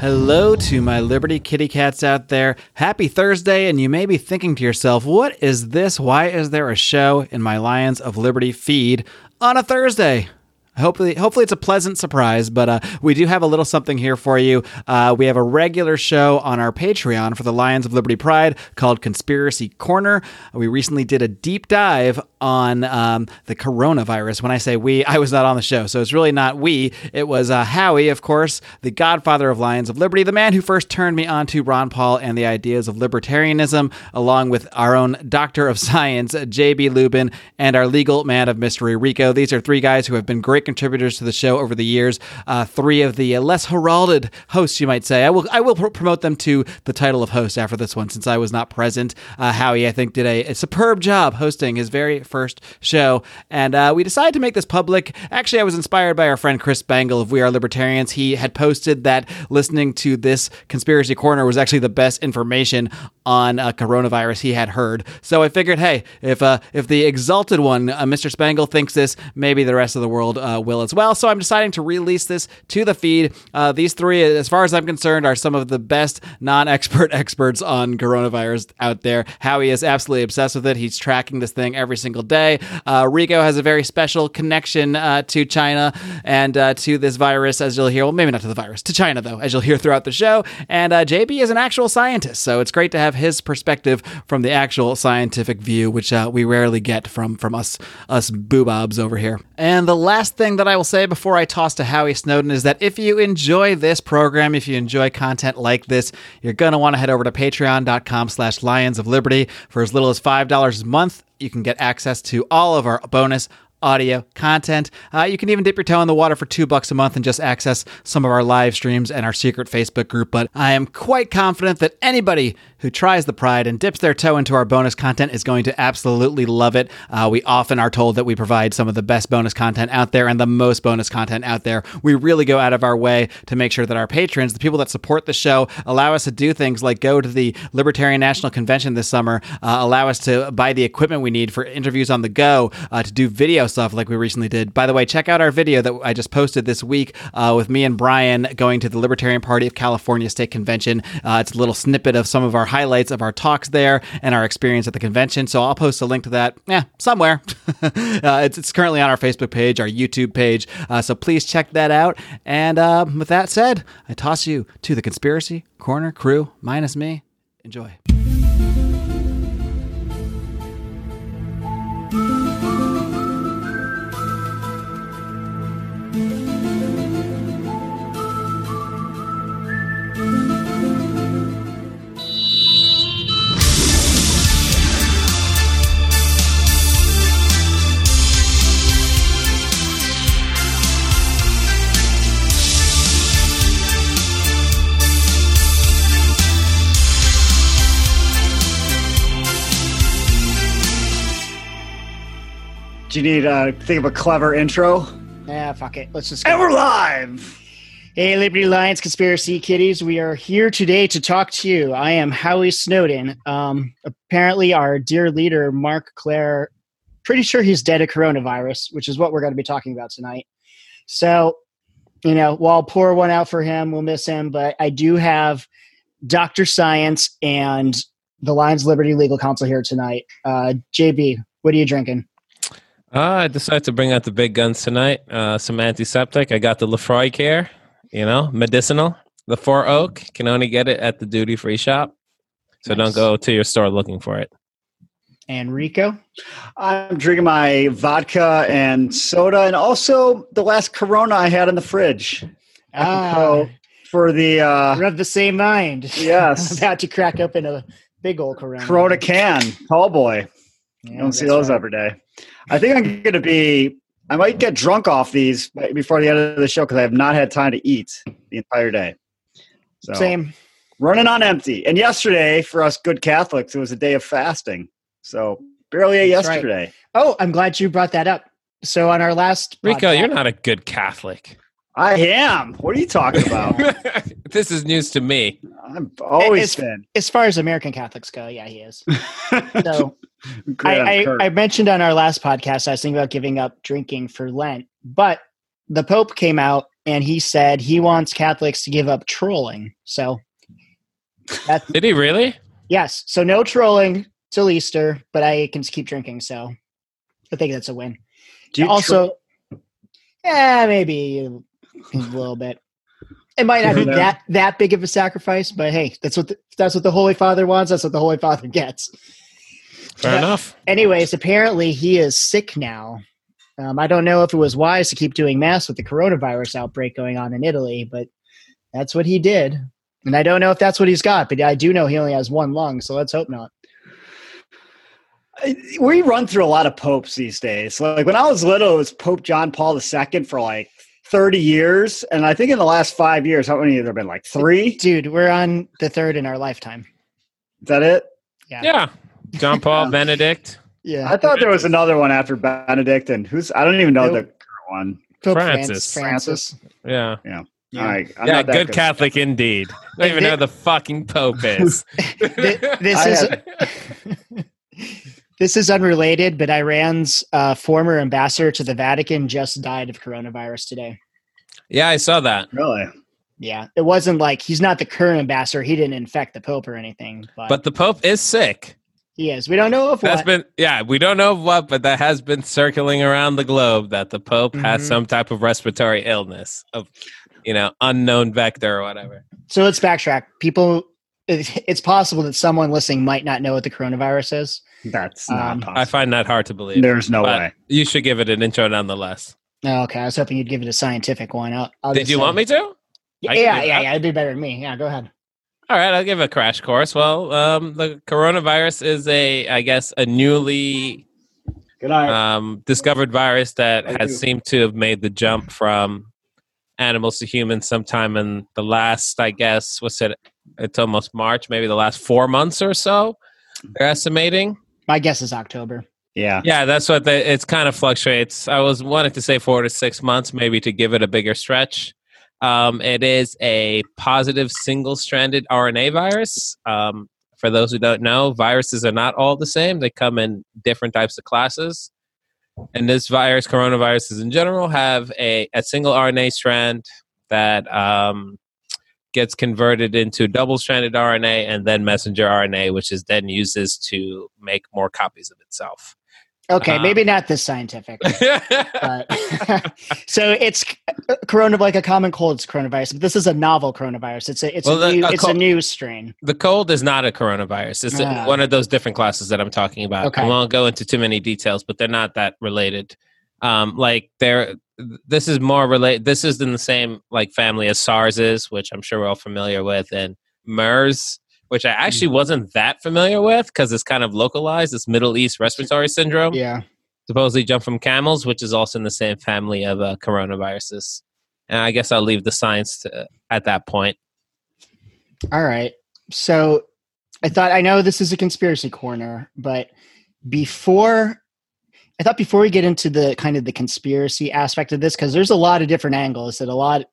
Hello to my Liberty kitty cats out there. Happy Thursday, and you may be thinking to yourself, what is this? Why is there a show in my Lions of Liberty feed on a Thursday? Hopefully it's a pleasant surprise, but we do have a little something here for you. We have a regular show on our Patreon for the Lions of Liberty Pride called Conspiracy Corner. We recently did a deep dive on the coronavirus. When I say we, I was not on the show, so it's really not we. It was Howie, of course, the godfather of Lions of Liberty, the man who first turned me on to Ron Paul and the ideas of libertarianism, along with our own doctor of science, J.B. Lubin, and our legal man of mystery, Rico. These are three guys who have been great contributors to the show over the years, three of the less heralded hosts, you might say. I will promote them to the title of host after this one, since I was not present. Howie, I think, did a superb job hosting his very first show, and we decided to make this public. Actually, I was inspired by our friend Chris Spangle of We Are Libertarians. He had posted that listening to this Conspiracy Corner was actually the best information on coronavirus he had heard. So I figured, hey, if the exalted one, Mr. Spangle, thinks this, maybe the rest of the world will as well. So I'm deciding to release this to the feed. These three, as far as I'm concerned, are some of the best non-expert experts on coronavirus out there. Howie is absolutely obsessed with it. He's tracking this thing every single day. Rico has a very special connection to China and to this virus, as you'll hear. Well, maybe not to the virus, to China, though, as you'll hear throughout the show. And JB is an actual scientist, so it's great to have his perspective from the actual scientific view, which we rarely get from us boobobs over here. And the last thing that I will say before I toss to Howie Snowden is that if you enjoy this program, if you enjoy content like this, you're going to want to head over to patreon.com/Lions of Liberty. For as little as $5 a month, you can get access to all of our bonus audio content. You can even dip your toe in the water for $2 a month and just access some of our live streams and our secret Facebook group. But I am quite confident that anybody who tries the Pride and dips their toe into our bonus content is going to absolutely love it. We often are told that we provide some of the best bonus content out there and the most bonus content out there. We really go out of our way to make sure that our patrons, the people that support the show, allow us to do things like go to the Libertarian National Convention this summer, allow us to buy the equipment we need for interviews on the go, to do video stuff like we recently did. By the way, check out our video that I just posted this week with me and Brian going to the Libertarian Party of California State Convention. It's a little snippet of some of our highlights of our talks there and our experience at the convention. So I'll post a link to that somewhere. It's currently on our Facebook page, our YouTube page. So please check that out. And with that said, I toss you to the Conspiracy Corner crew, minus me. Enjoy. Do you need to think of a clever intro? Yeah, fuck it. Let's just go. And we're live! Hey, Liberty Lions Conspiracy Kitties. We are here today to talk to you. I am Howie Snowden. Apparently, our dear leader, Mark Claire, pretty sure he's dead of coronavirus, which is what we're going to be talking about tonight. So, you know, we'll pour one out for him. We'll miss him. But I do have Dr. Science and the Lions Liberty Legal Counsel here tonight. JB, what are you drinking? I decided to bring out the big guns tonight. Some antiseptic. I got the Laphroaig here, you know, medicinal. The Four Oak. Can only get it at the duty-free shop. So nice. Don't go to your store looking for it. And Rico? I'm drinking my vodka and soda and also the last Corona I had in the fridge. For the... We're of the same mind. Yes. I'm about to crack open a big old Corona. Corona can. Tall boy. Yeah, you don't see those every day. I think I'm going to be – I might get drunk off these before the end of the show because I have not had time to eat the entire day. So, same. Running on empty. And yesterday, for us good Catholics, it was a day of fasting. So barely ate yesterday. Right. Oh, I'm glad you brought that up. So on our last – Rico, you're not a good Catholic. I am. What are you talking about? This is news to me. I've always been. As far as American Catholics go, yeah, he is. So – I mentioned on our last podcast I was thinking about giving up drinking for Lent, but the Pope came out and he said he wants Catholics to give up trolling. So that's, did he really? Yes. So no trolling till Easter, but I can keep drinking. So I think that's a win. Do you also, yeah, maybe a little bit. It might not be that big of a sacrifice, but hey, that's what the Holy Father wants. That's what the Holy Father gets. Fair enough. Anyways, apparently he is sick now. I don't know if it was wise to keep doing mass with the coronavirus outbreak going on in Italy, but that's what he did. And I don't know if that's what he's got, but I do know he only has one lung, so let's hope not. We run through a lot of popes these days. Like when I was little, it was Pope John Paul II for like 30 years. And I think in the last 5 years, how many have there been? Like three? Dude, we're on the third in our lifetime. Is that it? Yeah. John Paul, yeah. Benedict. Yeah. I thought there was another one after Benedict, and I don't even know the current one. Francis. Yeah. Yeah. All right. Yeah, good Catholic indeed. I don't even know who the fucking Pope is. This is unrelated, but Iran's former ambassador to the Vatican just died of coronavirus today. Yeah, I saw that. Really? Yeah. It wasn't like he's not the current ambassador. He didn't infect the Pope or anything. But the Pope is sick. He is. We don't know if that's been. Yeah, we don't know what, but that has been circling around the globe that the Pope has some type of respiratory illness of, unknown vector or whatever. So let's backtrack. People, it's possible that someone listening might not know what the coronavirus is. That's not possible. I find that hard to believe. There's no way. You should give it an intro nonetheless. Okay, I was hoping you'd give it a scientific one. Did you want me to? Yeah. It'd be better than me. Yeah, go ahead. All right, I'll give a crash course. Well, the coronavirus is a newly discovered virus that has seemed to have made the jump from animals to humans sometime in the last, it's almost March, maybe the last 4 months or so, they're estimating. My guess is October. Yeah. Yeah, that's what it's kind of fluctuates. I was wanted to say 4 to 6 months, maybe to give it a bigger stretch. It is a positive single-stranded RNA virus. For those who don't know, viruses are not all the same. They come in different types of classes. And this virus, coronaviruses in general, have a single RNA strand that gets converted into double-stranded RNA and then messenger RNA, which is then uses to make more copies of itself. Okay, maybe not this scientific. But, so it's like a common cold's coronavirus, but this is a novel coronavirus. It's a new strain. The cold is not a coronavirus. It's one of those different classes that I'm talking about. Okay. I won't go into too many details, but they're not that related. This is more related. This is in the same family as SARS is, which I'm sure we're all familiar with, and MERS, which I actually wasn't that familiar with because it's kind of localized. It's Middle East respiratory syndrome. Yeah. Supposedly jumped from camels, which is also in the same family of coronaviruses. And I guess I'll leave the science at that point. All right. So I know this is a conspiracy corner, but before we get into the kind of the conspiracy aspect of this, because there's a lot of different angles that a lot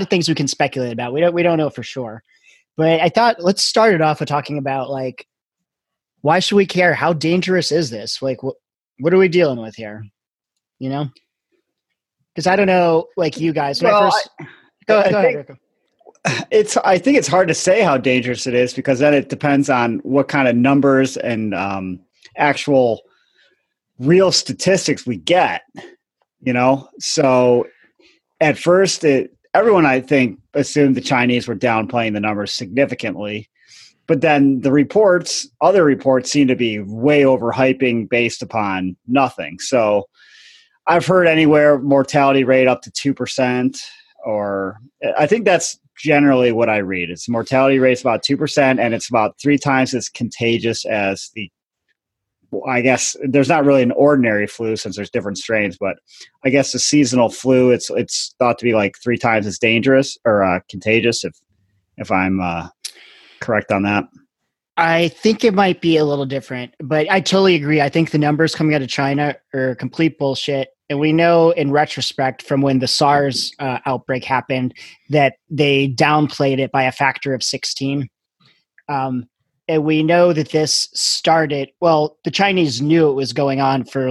of things we can speculate about. We don't know for sure. But I thought let's start it off with talking about why should we care? How dangerous is this? What are we dealing with here? Because I don't know, you guys. Go ahead, Rico. I think it's hard to say how dangerous it is because then it depends on what kind of numbers and actual real statistics we get. So at first everyone, I think, assumed the Chinese were downplaying the numbers significantly. But then the other reports seem to be way overhyping based upon nothing. So I've heard anywhere mortality rate up to 2%, or I think that's generally what I read. It's mortality rate's about 2%, and it's about 3 times as contagious as there's not really an ordinary flu since there's different strains, but I guess the seasonal flu, it's thought to be 3 times as dangerous or contagious, if I'm correct on that. I think it might be a little different, but I totally agree. I think the numbers coming out of China are complete bullshit. And we know in retrospect from when the SARS outbreak happened that they downplayed it by a factor of 16. And we know that this started, the Chinese knew it was going on for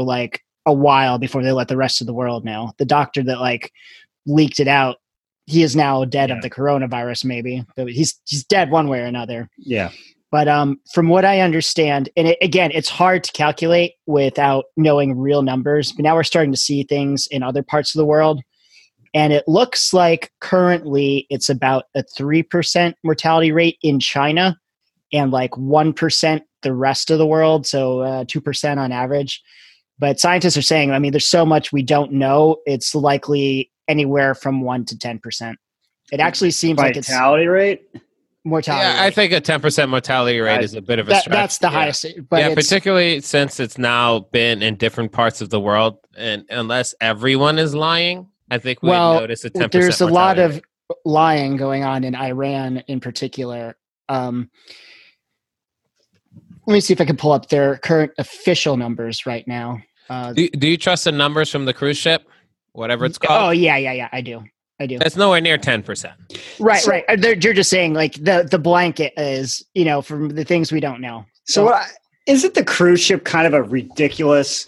a while before they let the rest of the world know. The doctor that leaked it out, he is now dead of the coronavirus, maybe. But he's dead one way or another. Yeah. But from what I understand, and again, it's hard to calculate without knowing real numbers, but now we're starting to see things in other parts of the world. And it looks like currently it's about a 3% mortality rate in China and like 1% the rest of the world, so 2% on average. But scientists are saying, I mean, there's so much we don't know. It's likely anywhere from 1% to 10%. It actually seems like it's... Mortality rate? Mortality rate. I think a 10% mortality rate is a bit of a stretch. That's the highest. But particularly since it's now been in different parts of the world. And unless everyone is lying, I think we notice a 10% mortality rate. There's a lot of lying going on in Iran in particular. Let me see if I can pull up their current official numbers right now. Do you trust the numbers from the cruise ship? Whatever it's called? Oh, yeah. I do. That's nowhere near 10%. Right. You're just saying like the blanket is, from the things we don't know. So isn't the cruise ship kind of a ridiculous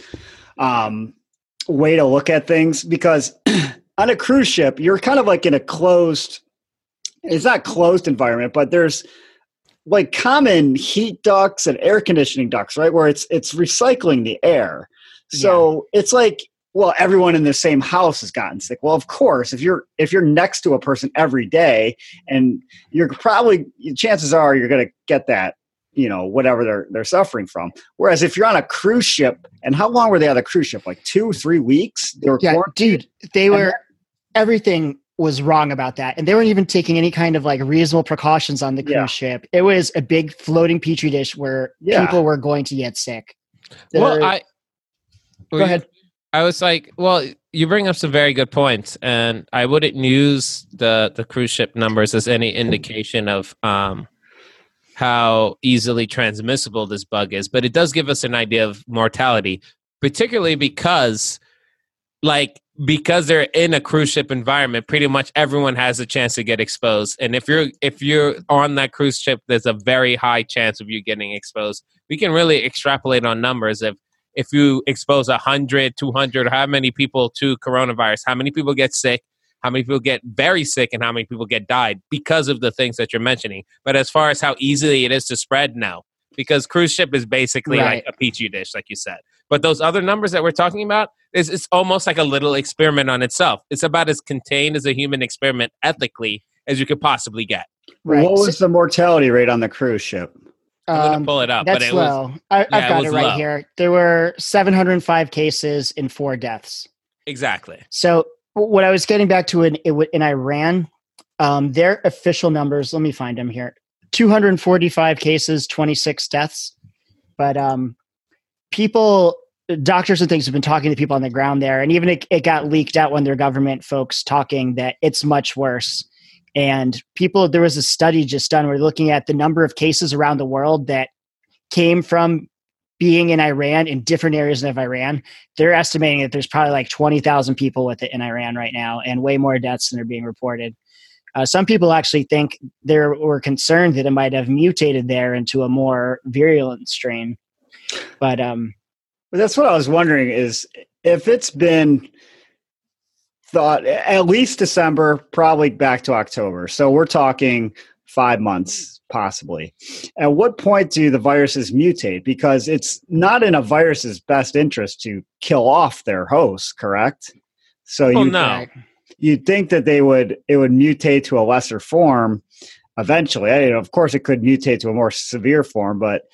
way to look at things? Because on a cruise ship, you're kind of like in a closed, it's not closed environment, but there's like common heat ducts and air conditioning ducts, right? Where it's recycling the air. So it's like, well, everyone in the same house has gotten sick. Well, of course, if you're next to a person every day, and you're probably, chances are you're going to get that, whatever they're suffering from. Whereas if you're on a cruise ship, and how long were they on the cruise ship? Like 2-3 weeks? They were quarantined. Dude, they were, everything was wrong about that. And they weren't even taking any kind of like reasonable precautions on the cruise ship. It was a big floating petri dish where people were going to get sick. Go ahead. I was like, well, you bring up some very good points, and I wouldn't use the cruise ship numbers as any indication of how easily transmissible this bug is, but it does give us an idea of mortality, particularly because they're in a cruise ship environment, pretty much everyone has a chance to get exposed. And if you're on that cruise ship, there's a very high chance of you getting exposed. We can really extrapolate on numbers of, if you expose 100, 200, how many people to coronavirus, how many people get sick, how many people get very sick, and how many people get died because of the things that you're mentioning. But as far as how easily it is to spread, no, because cruise ship is basically like a petri dish, like you said. But those other numbers that we're talking about, it's almost like a little experiment on itself. It's about as contained as a human experiment ethically as you could possibly get. Right. What was the mortality rate on the cruise ship? I'm going to pull it up. That's but it low. Was, I've got it right low. Here. There were 705 cases and 4 deaths. Exactly. So what I was getting back to in Iran, their official numbers, let me find them here, 245 cases, 26 deaths. But people, doctors and things have been talking to people on the ground there. And even it got leaked out when their government folks talking that it's much worse. And there was a study just done. We're looking at the number of cases around the world that came from being in Iran, in different areas of Iran. They're estimating that there's probably like 20,000 people with it in Iran right now, and way more deaths than are being reported. Some people actually think they were concerned that it might have mutated there into a more virulent strain. But that's what I was wondering, is if it's been thought at least December, probably back to October. So we're talking 5 months, possibly. At what point do the viruses mutate? Because it's not in a virus's best interest to kill off their host, correct? So you'd think that it would mutate to a lesser form eventually. Of course, it could mutate to a more severe form, but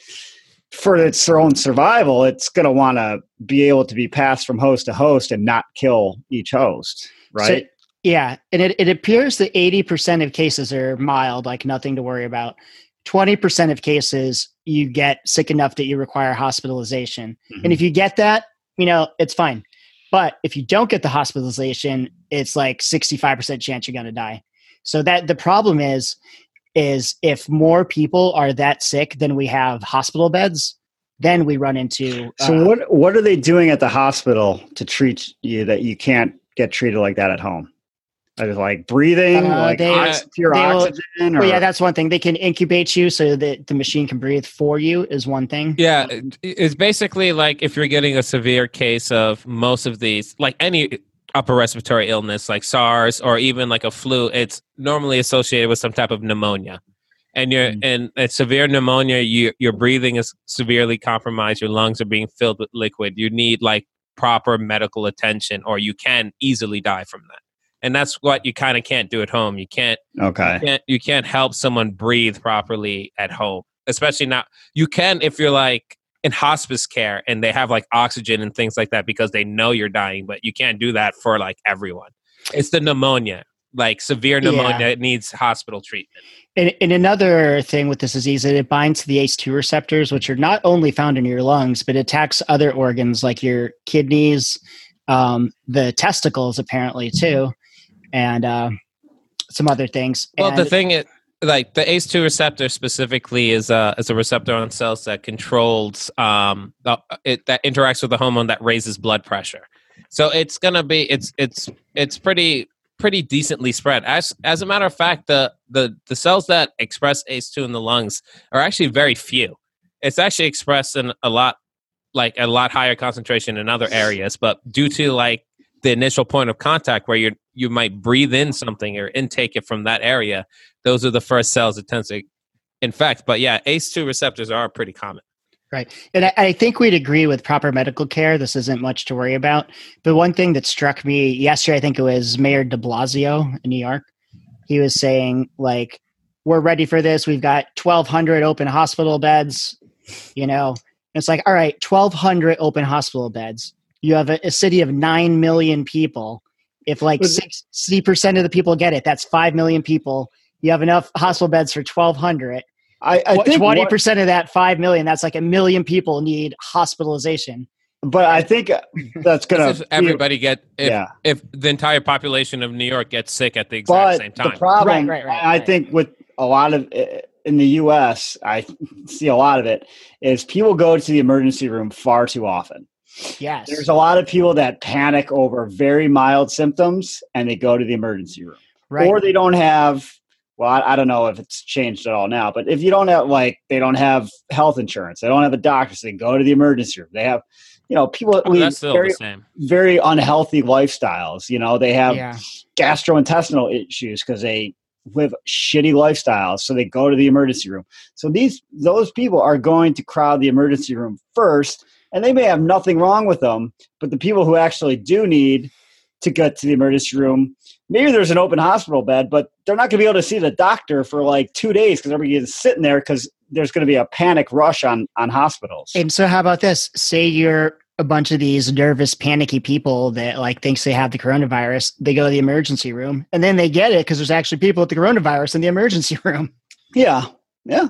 for its own survival, it's going to want to be able to be passed from host to host and not kill each host, right? So, and it appears that 80% of cases are mild, like nothing to worry about. 20% of cases, you get sick enough that you require hospitalization. Mm-hmm. And if you get that, it's fine. But if you don't get the hospitalization, it's like 65% chance you're going to die. So that the problem is if more people are that sick than we have hospital beds, then we run into... So what are they doing at the hospital to treat you that you can't get treated like that at home? Like breathing, pure oxygen? That's one thing. They can incubate you so that the machine can breathe for you is one thing. Yeah, it's basically like if you're getting a severe case of most of these, like any... upper respiratory illness like SARS or even like a flu, it's normally associated with some type of pneumonia. And you're and severe pneumonia, your breathing is severely compromised. Your lungs are being filled with liquid. You need like proper medical attention, or you can easily die from that. And that's what you kind of can't do at home. You can't. Okay. You can't help someone breathe properly at home, especially not. You can if you're like in hospice care and they have like oxygen and things like that because they know you're dying. But you can't do that for like everyone. It's the pneumonia. Like severe pneumonia, yeah. It needs hospital treatment. And another thing with this disease is it binds to the ACE2 receptors, which are not only found in your lungs, but attacks other organs like your kidneys, the testicles apparently too, and some other things. Well, and the thing is, like the ACE2 receptor specifically is a receptor on cells that controls that interacts with the hormone that raises blood pressure. So it's gonna be it's pretty decently spread. As a matter of fact, the cells that express ACE2 in the lungs are actually very few. It's actually expressed in a lot higher concentration in other areas, but due to like the initial point of contact where you might breathe in something or intake it from that area, those are the first cells it tends to infect. But yeah, ACE2 receptors are pretty common. Right. And I think we'd agree with proper medical care. This isn't much to worry about. But one thing that struck me yesterday, I think it was Mayor de Blasio in New York. He was saying, like, we're ready for this. We've got 1,200 open hospital beds, you know. And it's like, all right, 1,200 open hospital beds. You have a city of 9 million people. If like 60% of the people get it, that's 5 million people. You have enough hospital beds for 1,200. I think 20% of that 5 million, that's like a million people need hospitalization. But I think that's going to... If the entire population of New York gets sick at the exact same time. The problem, I think with a lot of... In the U.S., I see a lot of it, is people go to the emergency room far too often. Yes. There's a lot of people that panic over very mild symptoms, and they go to the emergency room. Right. Or they don't have... Well, I don't know if it's changed at all now, but if you don't have, like, they don't have health insurance, they don't have a doctor, so they go to the emergency room. They have, you know, people lead very, very unhealthy lifestyles. You know, they have gastrointestinal issues because they live shitty lifestyles, so they go to the emergency room. So those people are going to crowd the emergency room first, and they may have nothing wrong with them, but the people who actually do need to get to the emergency room, maybe there's an open hospital bed, but they're not going to be able to see the doctor for like 2 days because everybody is sitting there because there's going to be a panic rush on hospitals. And so how about this? Say you're a bunch of these nervous, panicky people that like thinks they have the coronavirus. They go to the emergency room and then they get it because there's actually people with the coronavirus in the emergency room. Yeah. Yeah.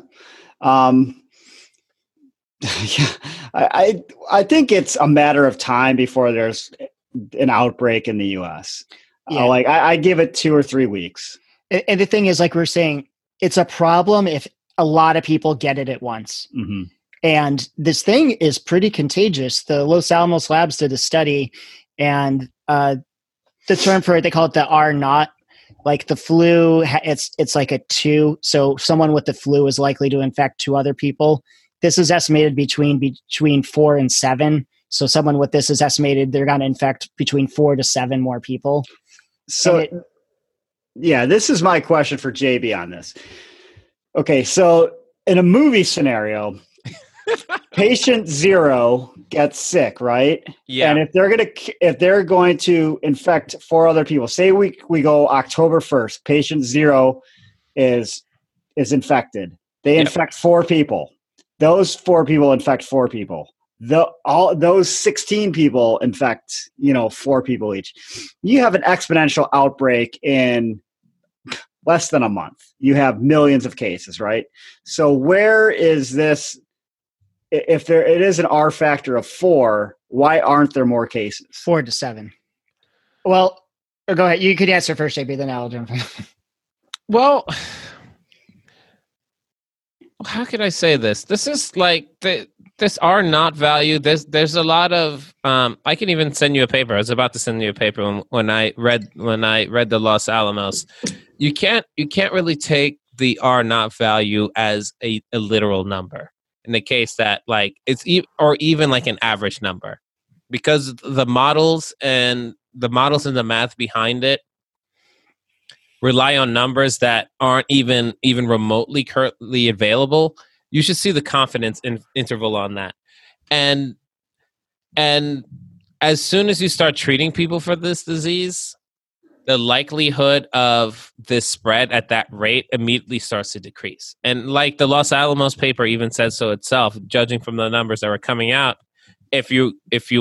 I think it's a matter of time before there's an outbreak in the U.S. Yeah. I give it 2 or 3 weeks. And the thing is, like we're saying, it's a problem if a lot of people get it at once. Mm-hmm. And this thing is pretty contagious. The Los Alamos Labs did a study, and the term for it, they call it the R0. Like the flu, it's like a 2. So someone with the flu is likely to infect 2 other people. This is estimated between 4 and 7. So someone with this is estimated they're going to infect between 4 to 7 more people. So, this is my question for JB on this. Okay, so in a movie scenario, patient 0 gets sick, right? Yeah. And if they're going to infect 4 other people, say we go October 1st, patient 0 is infected. They infect 4 people. Those 4 people infect 4 people. All those 16 people infect, 4 people each. You have an exponential outbreak in less than a month. You have millions of cases, right? So where is this? If it is an R factor of 4, why aren't there more cases? 4 to 7. Well, go ahead. You could answer first, JB, then I'll jump in. Well, how could I say this? This is like this R0 value. There's a lot of. I can even send you a paper. I was about to send you a paper when I read the Los Alamos. You can't really take the R0 value as a literal number in the case that like it's or even like an average number, because the models and the models and the math behind it rely on numbers that aren't even remotely currently available, you should see the confidence interval on that. And as soon as you start treating people for this disease, the likelihood of this spread at that rate immediately starts to decrease. And like the Los Alamos paper even said so itself, judging from the numbers that were coming out, if you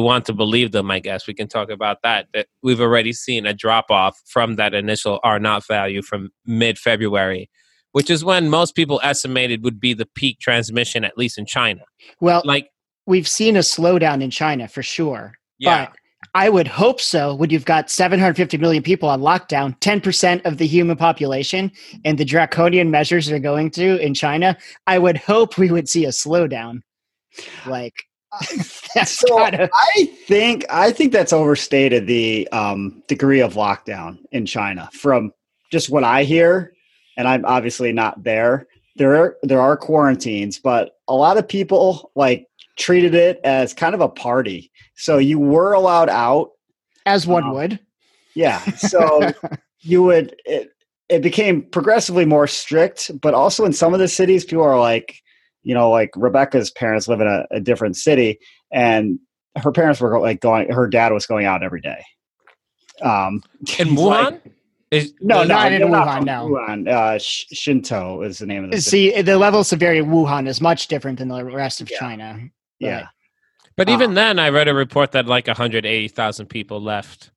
want to believe them, I guess we can talk about that we've already seen a drop off from that initial R naught value from mid-February, which is when most people estimated would be the peak transmission, at least in China. Well, like we've seen a slowdown in China for sure. Yeah. But I would hope so when you've got 750 million people on lockdown, 10% of the human population, and the draconian measures they're going through in China. I would hope we would see a slowdown. Like I think that's overstated the degree of lockdown in China. From just what I hear, and I'm obviously not there. There are quarantines, but a lot of people like treated it as kind of a party. So you were allowed out, as one would. Yeah. So you would. It became progressively more strict, but also in some of the cities, people are like, you know, like Rebecca's parents live in a different city, and her parents were like going. Her dad was going out every day. In Wuhan. Like, No, not in Wuhan. Shinto is the name of the city. See, the level of severity of Wuhan is much different than the rest of China. Yeah. But even then, I read a report that like 180,000 people left.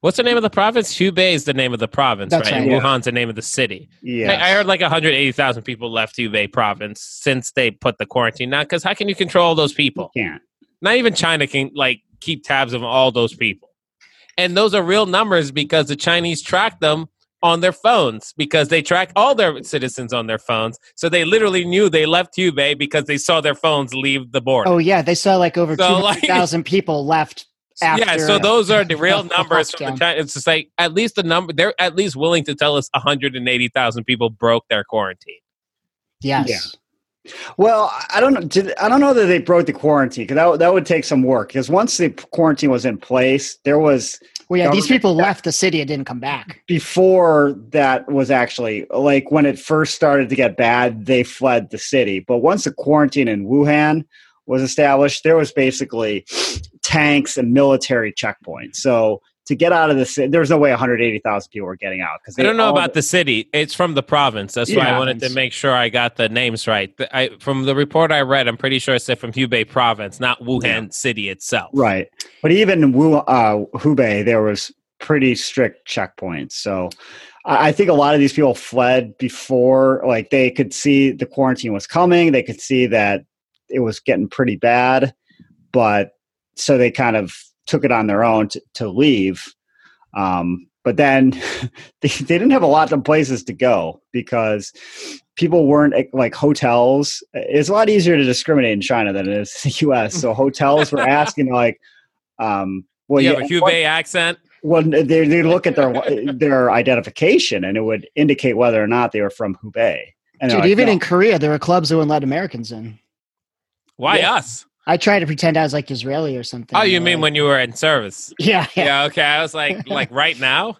What's the name of the province? Hubei is the name of the province, right? And Wuhan's the name of the city. Yeah. I heard like 180,000 people left Hubei province since they put the quarantine. Now, because how can you control those people? You can't. Not even China can like keep tabs of all those people. And those are real numbers because the Chinese track them on their phones because they track all their citizens on their phones. So they literally knew they left Hubei because they saw their phones leave the border. Oh, yeah. They saw like over 200,000 people left after. Yeah, so those are the real numbers. From the China. It's just like at least the number. They're at least willing to tell us 180,000 people broke their quarantine. Yes. Yeah. Well, I don't know that they broke the quarantine because that would take some work. Because once the quarantine was in place, there was these people left the city and didn't come back. Before that was actually like when it first started to get bad, they fled the city. But once the quarantine in Wuhan was established, there was basically tanks and military checkpoints. So to get out of the city, there was no way 180,000 people were getting out. I don't know about the city. It's from the province. That's why I wanted to make sure I got the names right. From the report I read, I'm pretty sure it said from Hubei province, not Wuhan city itself. Right. But even in Hubei, there was pretty strict checkpoints. So I think a lot of these people fled before. Like they could see the quarantine was coming. They could see that it was getting pretty bad. But so they kind of took it on their own to leave. But then they didn't have a lot of places to go because people weren't like hotels. It's a lot easier to discriminate in China than it is in the U.S. So hotels were asking like, well, you have a Hubei accent. Well, they look at their identification and it would indicate whether or not they were from Hubei. And dude, like, even in Korea, there were clubs that wouldn't let Americans in. Why us? I tried to pretend I was like Israeli or something. Oh, you mean when you were in service? Yeah. Okay. I was like right now.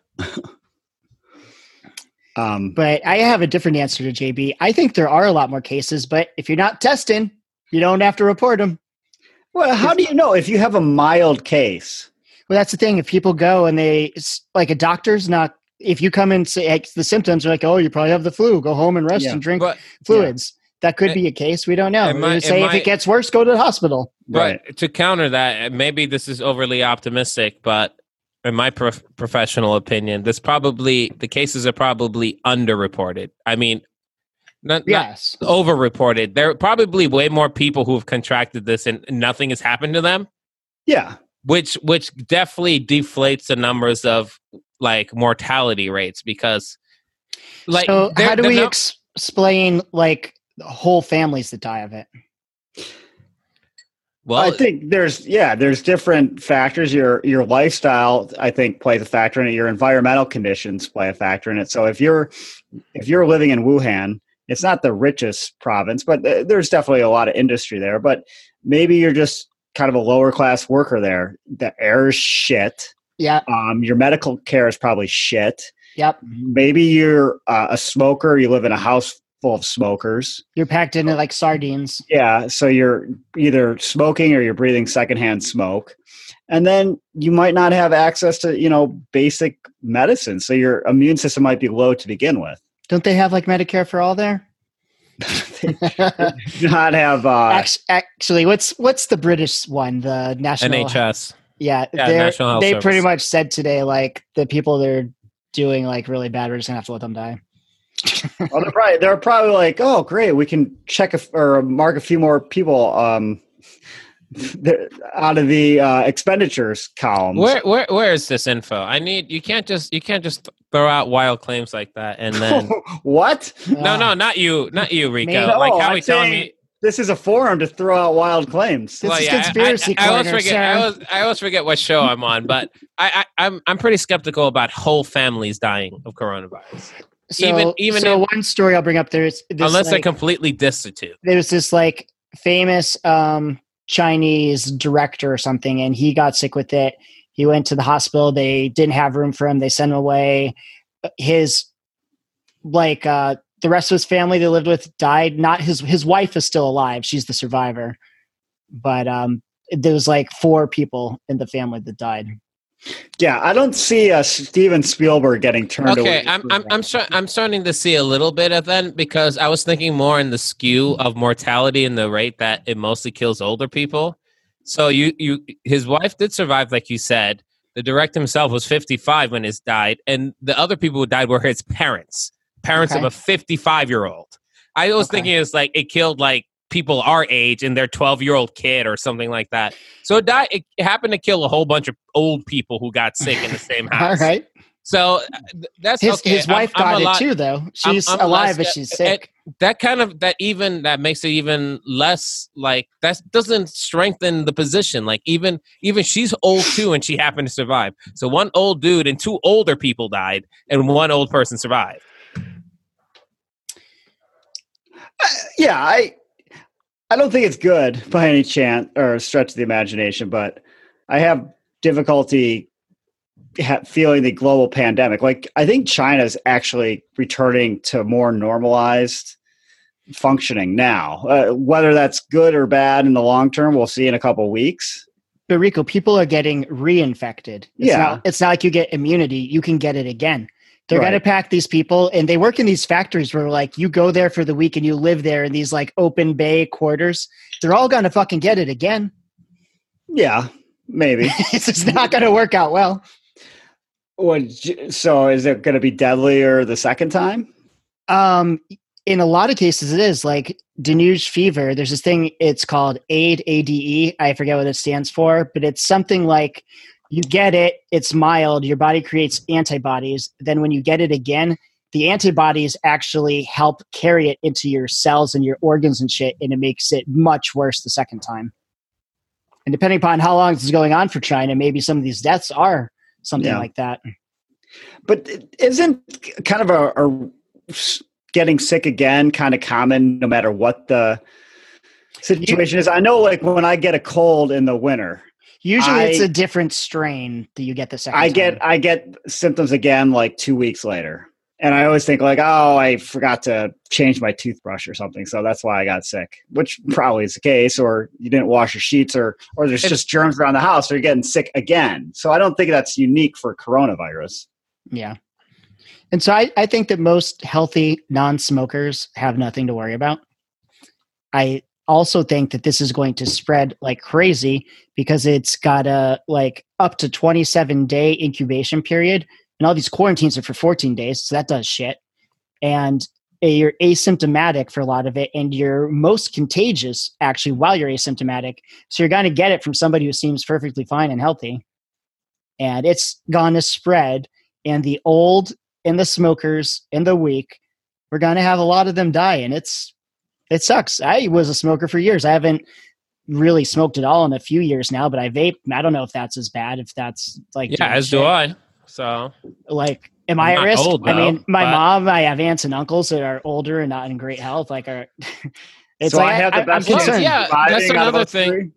But I have a different answer to JB. I think there are a lot more cases, but if you're not testing, you don't have to report them. Well, how do you know if you have a mild case? Well, that's the thing. If people go and if you come and say like, the symptoms are like, oh, you probably have the flu, go home and rest and drink fluids. Yeah. That could be a case. We don't know. If it gets worse, go to the hospital. Right. To counter that, maybe this is overly optimistic, but in my professional opinion, the cases are probably underreported. I mean, not overreported. There are probably way more people who have contracted this and nothing has happened to them. Yeah. Which definitely deflates the numbers of like mortality rates because like so how do we explain like whole families that die of it? Well, I think there's different factors. Your lifestyle, I think, plays a factor in it. Your environmental conditions play a factor in it. So if you're living in Wuhan, it's not the richest province, but there's definitely a lot of industry there. But maybe you're just kind of a lower class worker there. The air is shit. Yeah. Your medical care is probably shit. Yep. Maybe you're a smoker. You live in a house full of smokers. You're packed into like sardines. Yeah. So you're either smoking or you're breathing secondhand smoke. And then you might not have access to, you know, basic medicine. So your immune system might be low to begin with. Don't they have like Medicare for all there? Not have actually what's the British one, the national NHS. National Health Service. Pretty much said today, like, the people they're doing like really bad, we're just gonna have to let them die. Well, they're probably like, oh great, we can check or mark a few more people out of the expenditures column. Where is this info? I need you can't just throw out wild claims like that and then what? No, not you, Rico. Maybe, like Howie telling me this is a forum to throw out wild claims. This is conspiracy. I always forget what show I'm on, but I'm pretty skeptical about whole families dying of coronavirus. So even one story I'll bring up there is this, unless like, they're completely destitute. There's this like famous Chinese director or something, and he got sick with it. He went to the hospital. They didn't have room for him. They sent him away. His, like, the rest of his family they lived with died. Not his wife is still alive. She's the survivor. But there was like 4 people in the family that died. Yeah, I don't see Steven Spielberg getting turned away. Okay, I'm starting to see a little bit of that because I was thinking more in the skew of mortality and the rate that it mostly kills older people. So his wife did survive, like you said. The director himself was 55 when he died, and the other people who died were his parents of a 55-year-old. I was thinking it's like it killed like people our age and their 12-year-old kid or something like that. So it happened to kill a whole bunch of old people who got sick in the same house. All right. So that's his wife got it too, though. She's alive, but she's sick. That makes it even less like that doesn't strengthen the position. Like even she's old too, and she happened to survive. So one old dude and 2 older people died, and one old person survived. I don't think it's good by any chance or stretch of the imagination, but I have difficulty feeling the global pandemic. Like, I think China's actually returning to more normalized functioning now. Whether that's good or bad in the long term, we'll see in a couple weeks. But Rico, people are getting reinfected. It's not like you get immunity. You can get it again. They're going to pack these people, and they work in these factories where, like, you go there for the week and you live there in these, like, open bay quarters. They're all going to fucking get it again. Yeah, maybe. It's just not going to work out well. So is it going to be deadlier the second time? In a lot of cases, it is. Like, dengue fever, there's this thing, it's called AIDE, A-D-E. I forget what it stands for, but it's something like – you get it, it's mild, your body creates antibodies. Then when you get it again, the antibodies actually help carry it into your cells and your organs and shit, and it makes it much worse the second time. And depending upon how long this is going on for China, maybe some of these deaths are something like that. But isn't kind of a getting sick again kind of common no matter what the situation is? I know, like, when I get a cold in the winter – usually it's a different strain that you get the second time. I get symptoms again like 2 weeks later. And I always think like, oh, I forgot to change my toothbrush or something. So that's why I got sick, which probably is the case. Or you didn't wash your sheets or there's just germs around the house or you're getting sick again. So I don't think that's unique for coronavirus. Yeah. And so I think that most healthy non-smokers have nothing to worry about. I also think that this is going to spread like crazy because it's got a like up to 27-day incubation period, and all these quarantines are for 14 days. So that does shit. And you're asymptomatic for a lot of it. And you're most contagious actually while you're asymptomatic. So you're going to get it from somebody who seems perfectly fine and healthy, and it's going to spread. And the old and the smokers and the weak, we're going to have a lot of them die. And it sucks. I was a smoker for years. I haven't really smoked at all in a few years now, but I vape. I don't know if that's as bad, if that's like... Yeah, as shit. Do I. So... Like, am I at risk? Old, though, I mean, mom, I have aunts and uncles that are older and not in great health. Like, are... it's so like, I have the best chance. Yeah, that's another thing.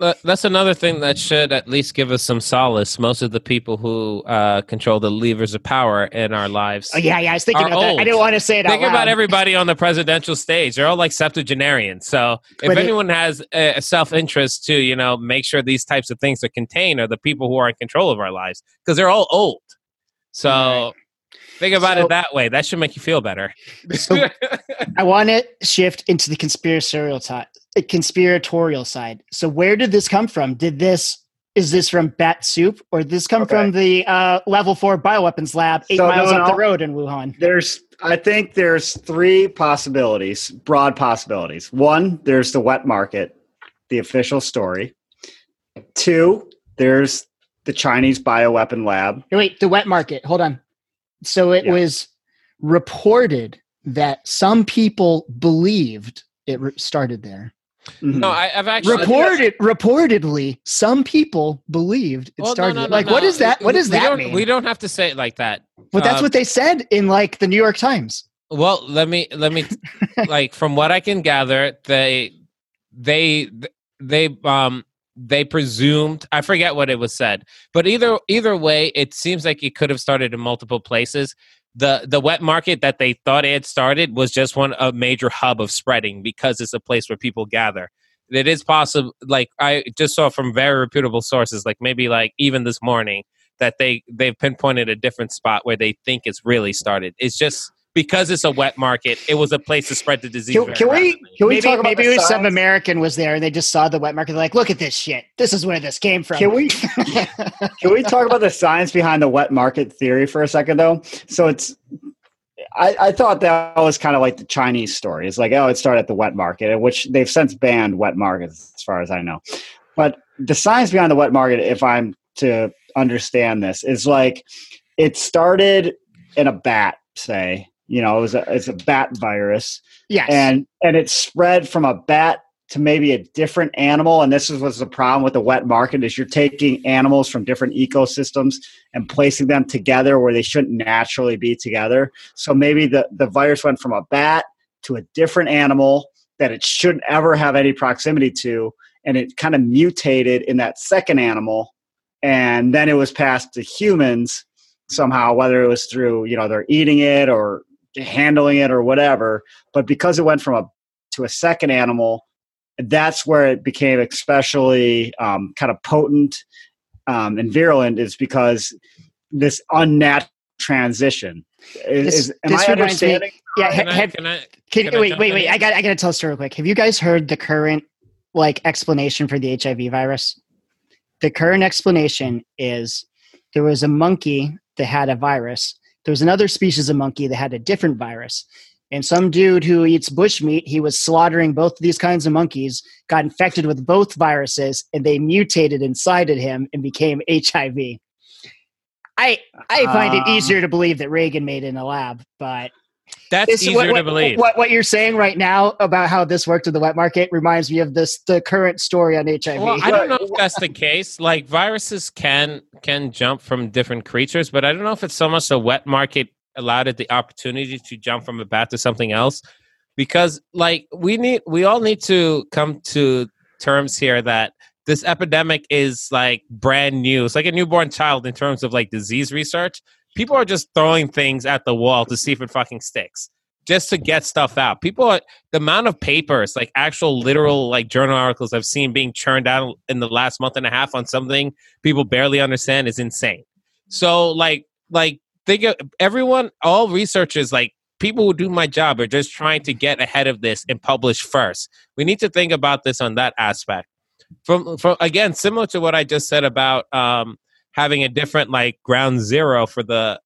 That's another thing that should at least give us some solace. Most of the people who control the levers of power in our lives. Oh, yeah. I was thinking about that. I didn't want to say it out loud. Think about everybody on the presidential stage. They're all like septuagenarians. So if anyone has a self-interest to, you know, make sure these types of things are contained are the people who are in control of our lives because they're all old. So right. Think about it that way. That should make you feel better. So I want to shift into the conspiratorial side. So where did this come from? Is this from bat soup, or did this come from the level 4 bioweapons lab 8 miles up the road in Wuhan? I think there's three possibilities, broad possibilities. One, there's the wet market, the official story. Two, there's the Chinese bioweapon lab. Wait, the wet market. Hold on. So it was reported that some people believed it started there. Mm-hmm. No, I've actually reportedly some people believed it started. No, like, what is that? What does that mean? We don't have to say it like that. But that's what they said in like the New York Times. Well, let me like from what I can gather, they presumed, I forget what it was said, but either way, it seems like it could have started in multiple places. The wet market that they thought it had started was just a major hub of spreading because it's a place where people gather. It is possible, like I just saw from very reputable sources, like maybe like even this morning, that they've pinpointed a different spot where they think it's really started. It's just because it's a wet market, it was a place to spread the disease. Can we talk about maybe some American was there and they just saw the wet market? They're like, look at this shit. This is where this came from. Can we talk about the science behind the wet market theory for a second, though? So I thought that was kind of like the Chinese story. It's like, oh, it started at the wet market, which they've since banned wet markets as far as I know. But the science behind the wet market, if I'm to understand this, is like it started in a bat, say. You know, it's a bat virus. Yes. And it spread from a bat to maybe a different animal. And this was the problem with the wet market is you're taking animals from different ecosystems and placing them together where they shouldn't naturally be together. So maybe the virus went from a bat to a different animal that it shouldn't ever have any proximity to. And it kind of mutated in that second animal. And then it was passed to humans somehow, whether it was through, you know, they're eating it or handling it or whatever, but because it went from to a second animal, that's where it became especially kind of potent and virulent. Is because this unnatural transition. Am I understanding? Yeah. Wait. I gotta tell a story real quick. Have you guys heard the current like explanation for the HIV virus? The current explanation is there was a monkey that had a virus. There was another species of monkey that had a different virus. And some dude who eats bushmeat, he was slaughtering both of these kinds of monkeys, got infected with both viruses, and they mutated inside of him and became HIV. I find it easier to believe that Reagan made it in a lab, but... That's easier to believe. What you're saying right now about how this worked in the wet market reminds me of the current story on HIV. Well, I don't know if that's the case. Like viruses can jump from different creatures, but I don't know if it's so much the wet market allowed it the opportunity to jump from a bat to something else. Because like we all need to come to terms here that this epidemic is like brand new. It's like a newborn child in terms of like disease research. People are just throwing things at the wall to see if it fucking sticks, just to get stuff out. The amount of papers, like actual literal like journal articles I've seen being churned out in the last month and a half on something people barely understand is insane. So like think of everyone, all researchers, like people who do my job are just trying to get ahead of this and publish first. We need to think about this on that aspect. From again, similar to what I just said about, having a different like ground zero for the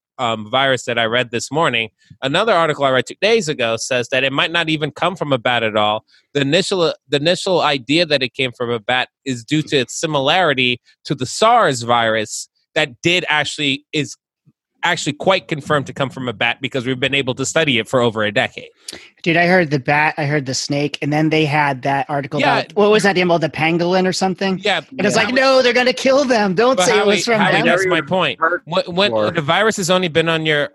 virus that I read this morning. Another article I read 2 days ago says that it might not even come from a bat at all. The initial idea that it came from a bat is due to its similarity to the SARS virus that is actually quite confirmed to come from a bat because we've been able to study it for over a decade. Dude, I heard the bat, I heard the snake, and then they had that article about, what was that animal, the pangolin or something? Yeah. And it's like, no, they're going to kill them. Don't say it was from them. That's my point. When the virus has only been on your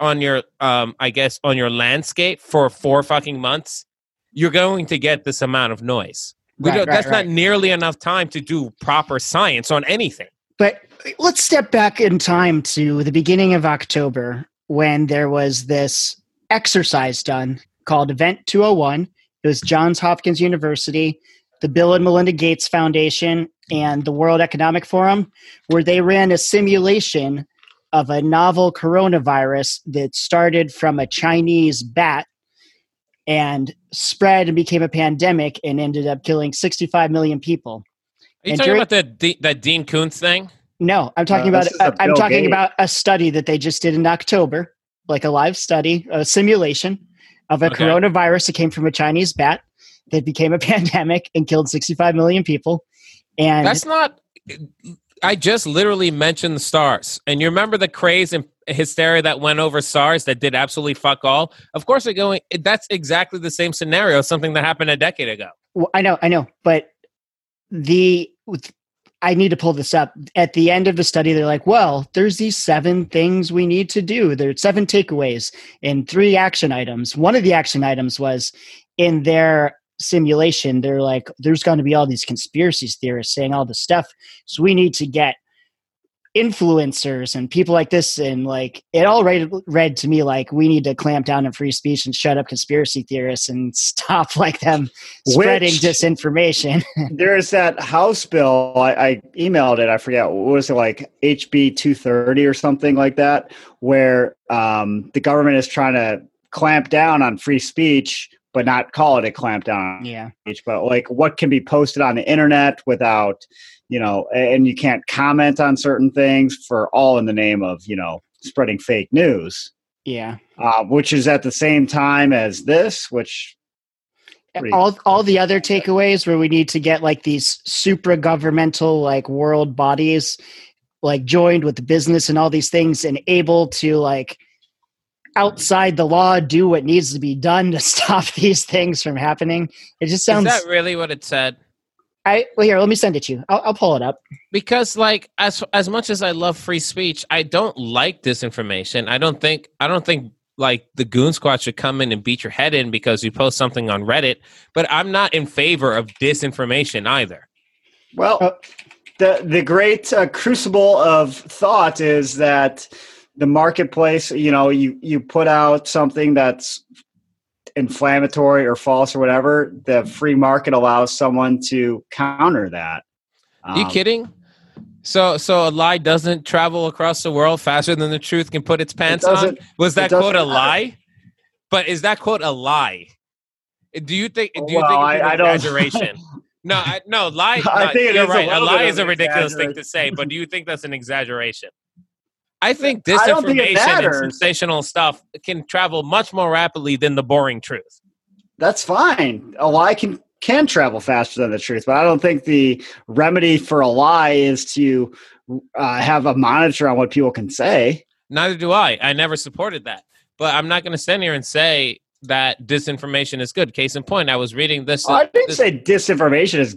landscape for 4 fucking months, you're going to get this amount of noise. That's not nearly enough time to do proper science on anything. But let's step back in time to the beginning of October when there was this exercise done called Event 201. It was Johns Hopkins University, the Bill and Melinda Gates Foundation, and the World Economic Forum, where they ran a simulation of a novel coronavirus that started from a Chinese bat and spread and became a pandemic and ended up killing 65 million people. Are you talking about that Dean Koontz thing? No, I'm talking about a study that they just did in October, like a live study, a simulation of a coronavirus that came from a Chinese bat that became a pandemic and killed 65 million people. And that's not... I just literally mentioned SARS. And you remember the craze and hysteria that went over SARS that did absolutely fuck all? Of course, that's exactly the same scenario, something that happened a decade ago. Well, I know. But I need to pull this up. At the end of the study, they're like, well, there's these 7 things we need to do. There's 7 takeaways and 3 action items. One of the action items was in their simulation, they're like, there's going to be all these conspiracy theorists saying all this stuff, so we need to get influencers and people like this, and like it all read to me like we need to clamp down on free speech and shut up conspiracy theorists and stop like them spreading disinformation. There's that House bill, I emailed it, I forget, what was it, like HB 230 or something like that, where the government is trying to clamp down on free speech but not call it a clamp down. Yeah. But like what can be posted on the internet without, and you can't comment on certain things for all in the name of, spreading fake news. Yeah. Which is at the same time as this, which. All the other takeaways where we need to get like these supra governmental, like world bodies, like joined with the business and all these things and able to like, outside the law, do what needs to be done to stop these things from happening. It just sounds... Is that really what it said? Here, let me send it to you. I'll pull it up. Because, like, as much as I love free speech, I don't like disinformation. I don't think like the Goon Squad should come in and beat your head in because you post something on Reddit. But I'm not in favor of disinformation either. Well, the great crucible of thought is that the marketplace, you put out something that's inflammatory or false or whatever, the free market allows someone to counter that. Are you kidding? So a lie doesn't travel across the world faster than the truth can put its pants on? Was that quote a lie? But is that quote a lie? Do you think it's an exaggeration? No, lie. I think you're right. A lie is a ridiculous thing to say, but do you think that's an exaggeration? I think disinformation and sensational stuff can travel much more rapidly than the boring truth. That's fine. A lie can travel faster than the truth, but I don't think the remedy for a lie is to have a monitor on what people can say. Neither do I. I never supported that. But I'm not going to stand here and say that disinformation is good. Case in point, I was reading this. I didn't say disinformation is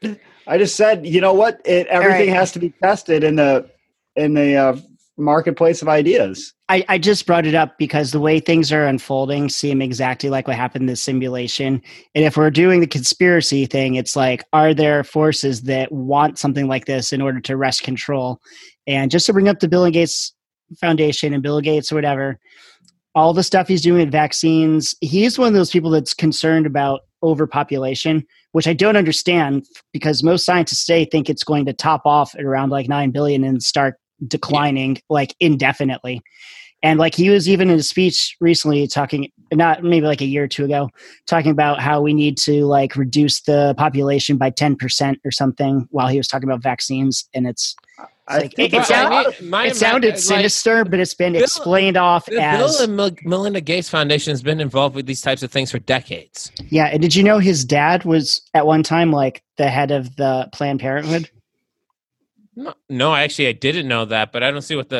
good. I just said, you know what? Everything has to be tested in the marketplace of ideas. I just brought it up because the way things are unfolding seem exactly like what happened in the simulation. And if we're doing the conspiracy thing, it's like, are there forces that want something like this in order to wrest control? And just to bring up the Bill and Gates Foundation and Bill Gates or whatever, all the stuff he's doing with vaccines, he's one of those people that's concerned about overpopulation, which I don't understand because most scientists today think it's going to top off at around like 9 billion and start declining like indefinitely. And like he was even in a speech recently talking, not maybe like a year or two ago, talking about how we need to like reduce the population by 10% or something while he was talking about vaccines. And it sounded sinister, but it's been explained off as... Bill and Melinda Gates Foundation has been involved with these types of things for decades. Yeah. And did you know his dad was at one time like the head of the Planned Parenthood? No, actually, I didn't know that, but I don't see what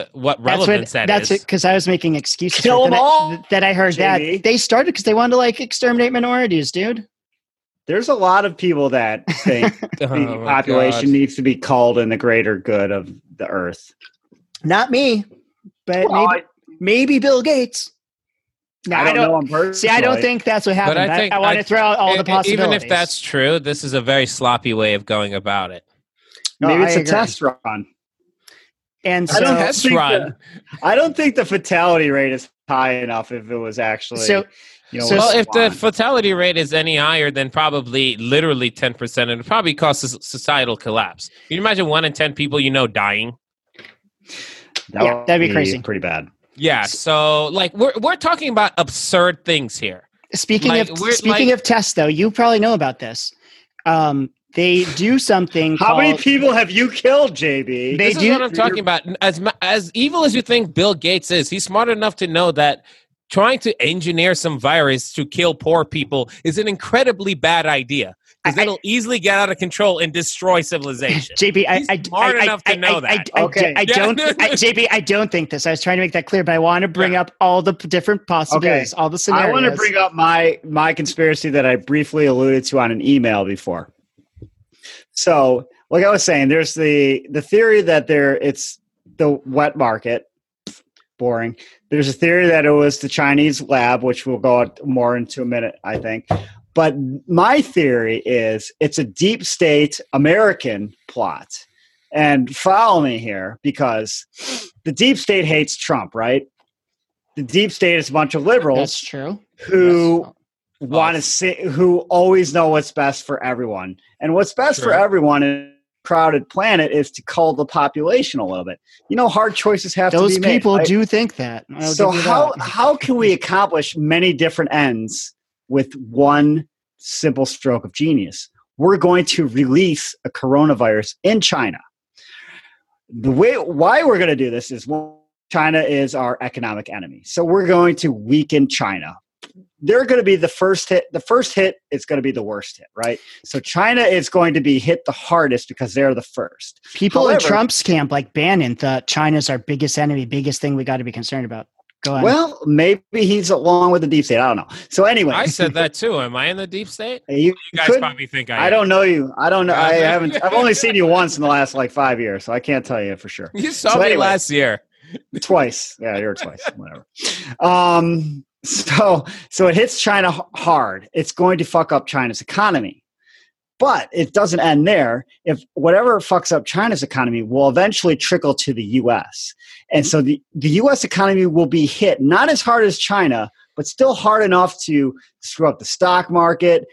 relevance that is. That's because I was making excuses. Kill them all. That I heard Jamie. That they started because they wanted to like exterminate minorities, dude. There's a lot of people that think the population needs to be called in the greater good of the earth. Not me, but maybe Bill Gates. Now, I don't know him personally. See, I don't think that's what happened. But I want to throw out all the possibilities. Even if that's true, this is a very sloppy way of going about it. No, maybe I agree. A test run. And so, I don't think the fatality rate is high enough if it was actually. If the fatality rate is any higher than probably literally 10%, it probably causes societal collapse. Can you imagine 1 in 10 people dying? That'd be crazy. Pretty bad. Yeah. So we're talking about absurd things here. Speaking of tests, though, you probably know about this. They do something. How many people have you killed, JB? This is what I'm talking about. As evil as you think Bill Gates is, he's smart enough to know that trying to engineer some virus to kill poor people is an incredibly bad idea because it'll easily get out of control and destroy civilization. JB, he's smart enough to know that. I don't think this. I was trying to make that clear, but I want to bring up all the different possibilities, all the scenarios. I want to bring up my conspiracy that I briefly alluded to on an email before. So, like I was saying, there's the theory that it's the wet market. Boring. There's a theory that it was the Chinese lab, which we'll go more into a minute, I think. But my theory is it's a deep state American plot. And follow me here, because the deep state hates Trump, right? The deep state is a bunch of liberals. That's true. Who always know what's best for everyone. And what's best for everyone in a crowded planet is to cull the population a little bit. Hard choices have to be made. Those people do think that. So how can we accomplish many different ends with one simple stroke of genius? We're going to release a coronavirus in China. The way why we're going to do this is China is our economic enemy. So we're going to weaken China. They're going to be the first hit. The first hit is going to be the worst hit, right? So China is going to be hit the hardest because they're the first. People in Trump's camp, like Bannon, thought China's our biggest enemy, biggest thing we got to be concerned about. Go on. Well, maybe he's along with the deep state. I don't know. So anyway. I said that too. Am I in the deep state? You guys probably think I am. I don't know you. I don't know. I haven't. I've only seen you once in the last 5 years, so I can't tell you for sure. You saw me last year. Twice. Yeah, you're twice. Whatever. So it hits China hard. It's going to fuck up China's economy. But it doesn't end there. If whatever fucks up China's economy will eventually trickle to the U.S. And so the U.S. economy will be hit not as hard as China, but still hard enough to screw up the stock market.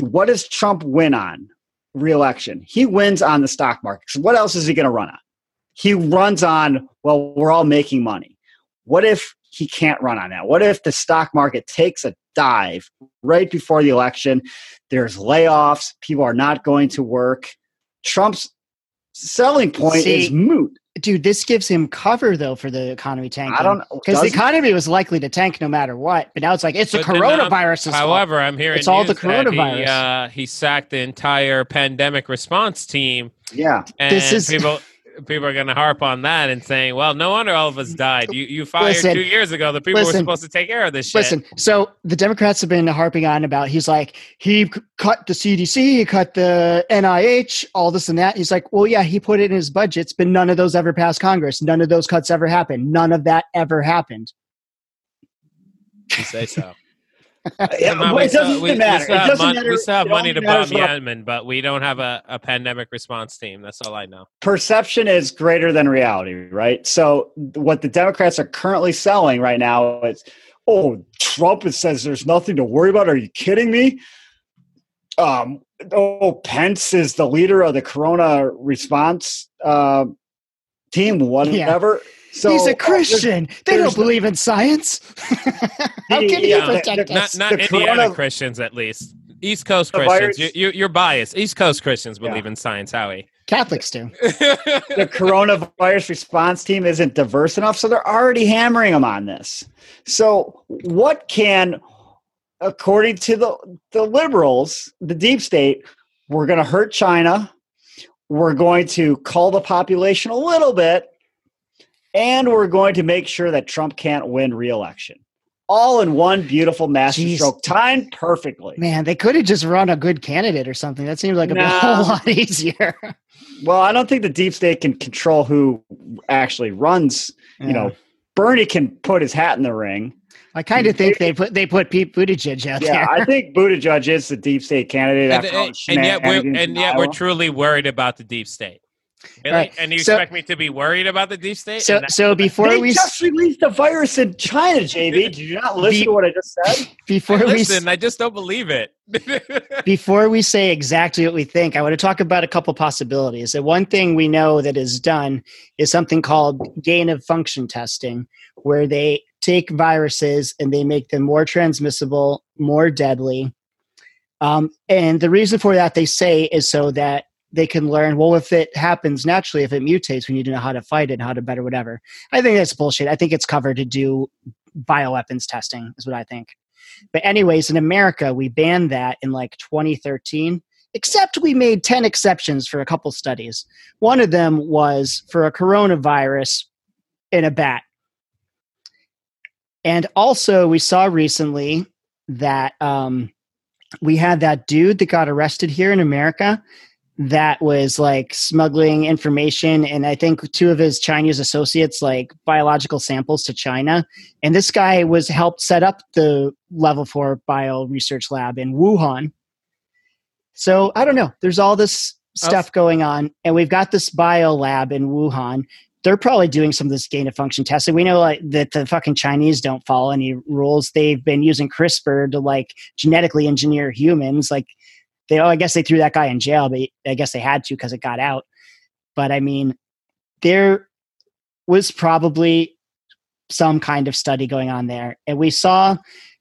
What does Trump win on? Re-election. He wins on the stock market. So what else is he going to run on? He runs on, well, we're all making money. What if he can't run on that? What if the stock market takes a dive right before the election? There's layoffs. People are not going to work. Trump's selling point is moot. Dude, this gives him cover, though, for the economy tanking. I don't know. Because the economy was likely to tank no matter what. But now it's the coronavirus. However, I'm hearing it's all the coronavirus. He sacked the entire pandemic response team. Yeah. And people are going to harp on that and saying, well, no wonder all of us died. You fired 2 years ago. The people were supposed to take care of this shit. So the Democrats have been harping on about, he cut the CDC, he cut the NIH, all this and that. He's like, well, yeah, he put it in his budgets, but none of those ever passed Congress. None of those cuts ever happened. None of that ever happened. You say so. It doesn't matter. We still have money to bomb Yemen, but we don't have a pandemic response team. That's all I know. Perception is greater than reality, right? So what the Democrats are currently selling right now is, oh, Trump says there's nothing to worry about. Are you kidding me? Pence is the leader of the corona response team, whatever. Yeah. So, he's a Christian. They don't believe in science. How can he protect us? Not Indiana Christians, at least. East Coast Christians. You're biased. East Coast Christians believe in science, Howie. Catholics do. The coronavirus response team isn't diverse enough, so they're already hammering them on this. So what can, according to the liberals, the deep state, we're going to hurt China. We're going to cull the population a little bit. And we're going to make sure that Trump can't win re-election. All in one beautiful masterstroke, timed perfectly. Man, they could have just run a good candidate or something. That seems like a whole lot easier. Well, I don't think the deep state can control who actually runs. Bernie can put his hat in the ring. I kind of think they put Pete Buttigieg out there. Yeah, I think Buttigieg is the deep state candidate. And yet we're truly worried about the deep state. Really? Right. And you expect me to be worried about the deep state? So before they just released a virus in China, JB. Did you not listen to what I just said? I just don't believe it. Before we say exactly what we think, I want to talk about a couple possibilities. The one thing we know that is done is something called gain of function testing, where they take viruses and they make them more transmissible, more deadly. And the reason for that, they say, is so that they can learn, well, if it happens naturally, if it mutates, we need to know how to fight it and how to better whatever. I think that's bullshit. I think it's covered to do bioweapons testing is what I think. But anyways, in America, we banned that in like 2013, except we made 10 exceptions for a couple studies. One of them was for a coronavirus in a bat. And also we saw recently that we had that dude that got arrested here in America that was like smuggling information, and I think two of his Chinese associates, like biological samples to China. And this guy was helped set up the level 4 bio research lab in Wuhan. So I don't know. There's all this stuff going on, and we've got this bio lab in Wuhan. They're probably doing some of this gain of function testing. We know that the fucking Chinese don't follow any rules. They've been using CRISPR to like genetically engineer humans. Like, I guess they threw that guy in jail, but I guess they had to because it got out. But I mean, there was probably some kind of study going on there. And we saw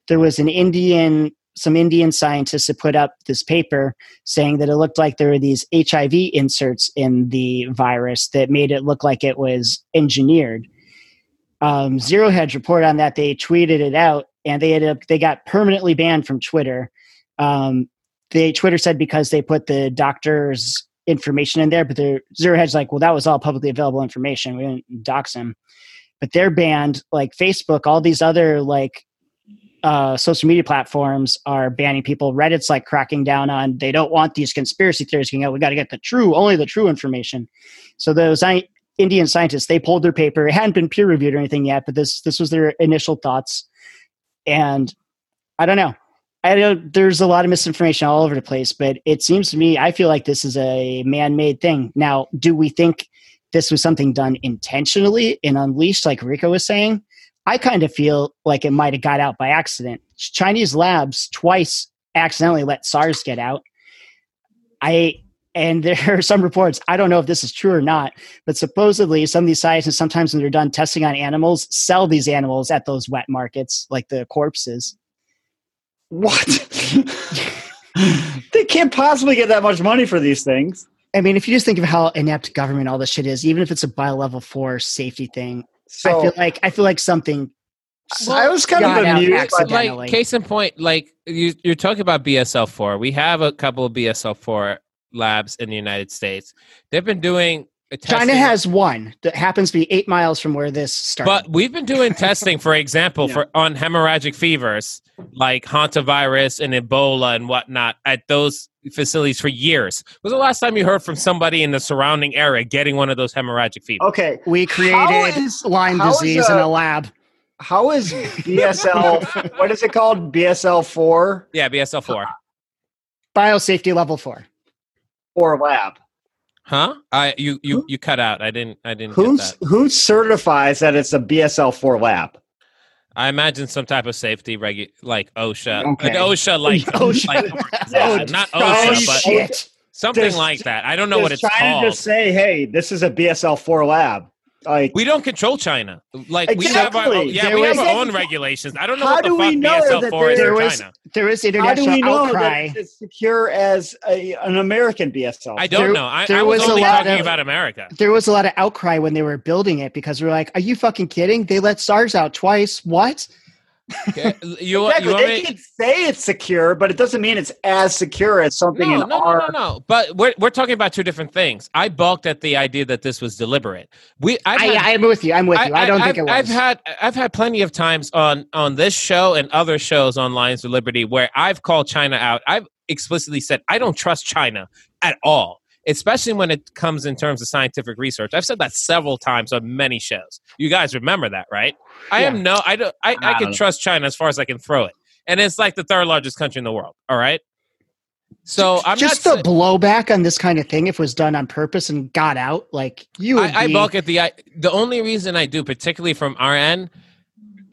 there was some Indian scientists that put up this paper saying that it looked like there were these HIV inserts in the virus that made it look like it was engineered. Zero Hedge reported on that. They tweeted it out, and they got permanently banned from Twitter. Twitter said because they put the doctor's information in there, but Zero Hedge's like, well, that was all publicly available information. We didn't dox him. But they're banned. Like Facebook, all these other like social media platforms are banning people. Reddit's like cracking down on, they don't want these conspiracy theories going out. We got to get only the true information. So those Indian scientists, they pulled their paper. It hadn't been peer reviewed or anything yet, but this was their initial thoughts. And I don't know. I know there's a lot of misinformation all over the place, but it seems to me, I feel like this is a man-made thing. Now, do we think this was something done intentionally and unleashed, like Rico was saying? I kind of feel like it might have got out by accident. Chinese labs twice accidentally let SARS get out. And there are some reports, I don't know if this is true or not, but supposedly some of these scientists, sometimes when they're done testing on animals, sell these animals at those wet markets, like the corpses. What? They can't possibly get that much money for these things. I mean, if you just think of how inept government all this shit is, even if it's a bio level 4 safety thing, so I feel like something. Well, I was kind of amused. Like, case in point, like you're talking about BSL-4. We have a couple of BSL-4 labs in the United States. They've been doing. China has one that happens to be 8 miles from where this started. But we've been doing testing, for example, on hemorrhagic fevers like hantavirus and Ebola and whatnot at those facilities for years. Was the last time you heard from somebody in the surrounding area getting one of those hemorrhagic fevers? Okay, we created Lyme disease in a lab. How is BSL? What is it called? BSL-4? Yeah, BSL-4. Biosafety level 4. Or lab. Huh? You cut out. I didn't get that. Who certifies that it's a BSL-4 lab? I imagine some type of safety like OSHA. Okay. Not OSHA, but shit. Something like that. I don't know what it's called. China just say, hey, this is a BSL-4 lab. Like, we don't control China. Like exactly. we have our own regulations. I don't know what the fuck BSL-4 is in China. There is international outcry. How do we know that it's secure as an American BSL? I don't know. I was only talking about America. There was a lot of outcry when they were building it because we were like, are you fucking kidding? They let SARS out twice. What? Okay. They can say it's secure, but it doesn't mean it's as secure as something No. But we're talking about two different things. I balked at the idea that this was deliberate. I'm with you. I don't think it was. I've had plenty of times on this show and other shows on Lions of Liberty where I've called China out. I've explicitly said I don't trust China at all. especially when it comes in terms of scientific research. I've said that several times on many shows. You guys remember that, right? I can trust China as far as I can throw it. And it's like the third largest country in the world. All right. So I'm just not, the blowback on this kind of thing, if it was done on purpose and got out, like you would I balk at the only reason I do, particularly from our end,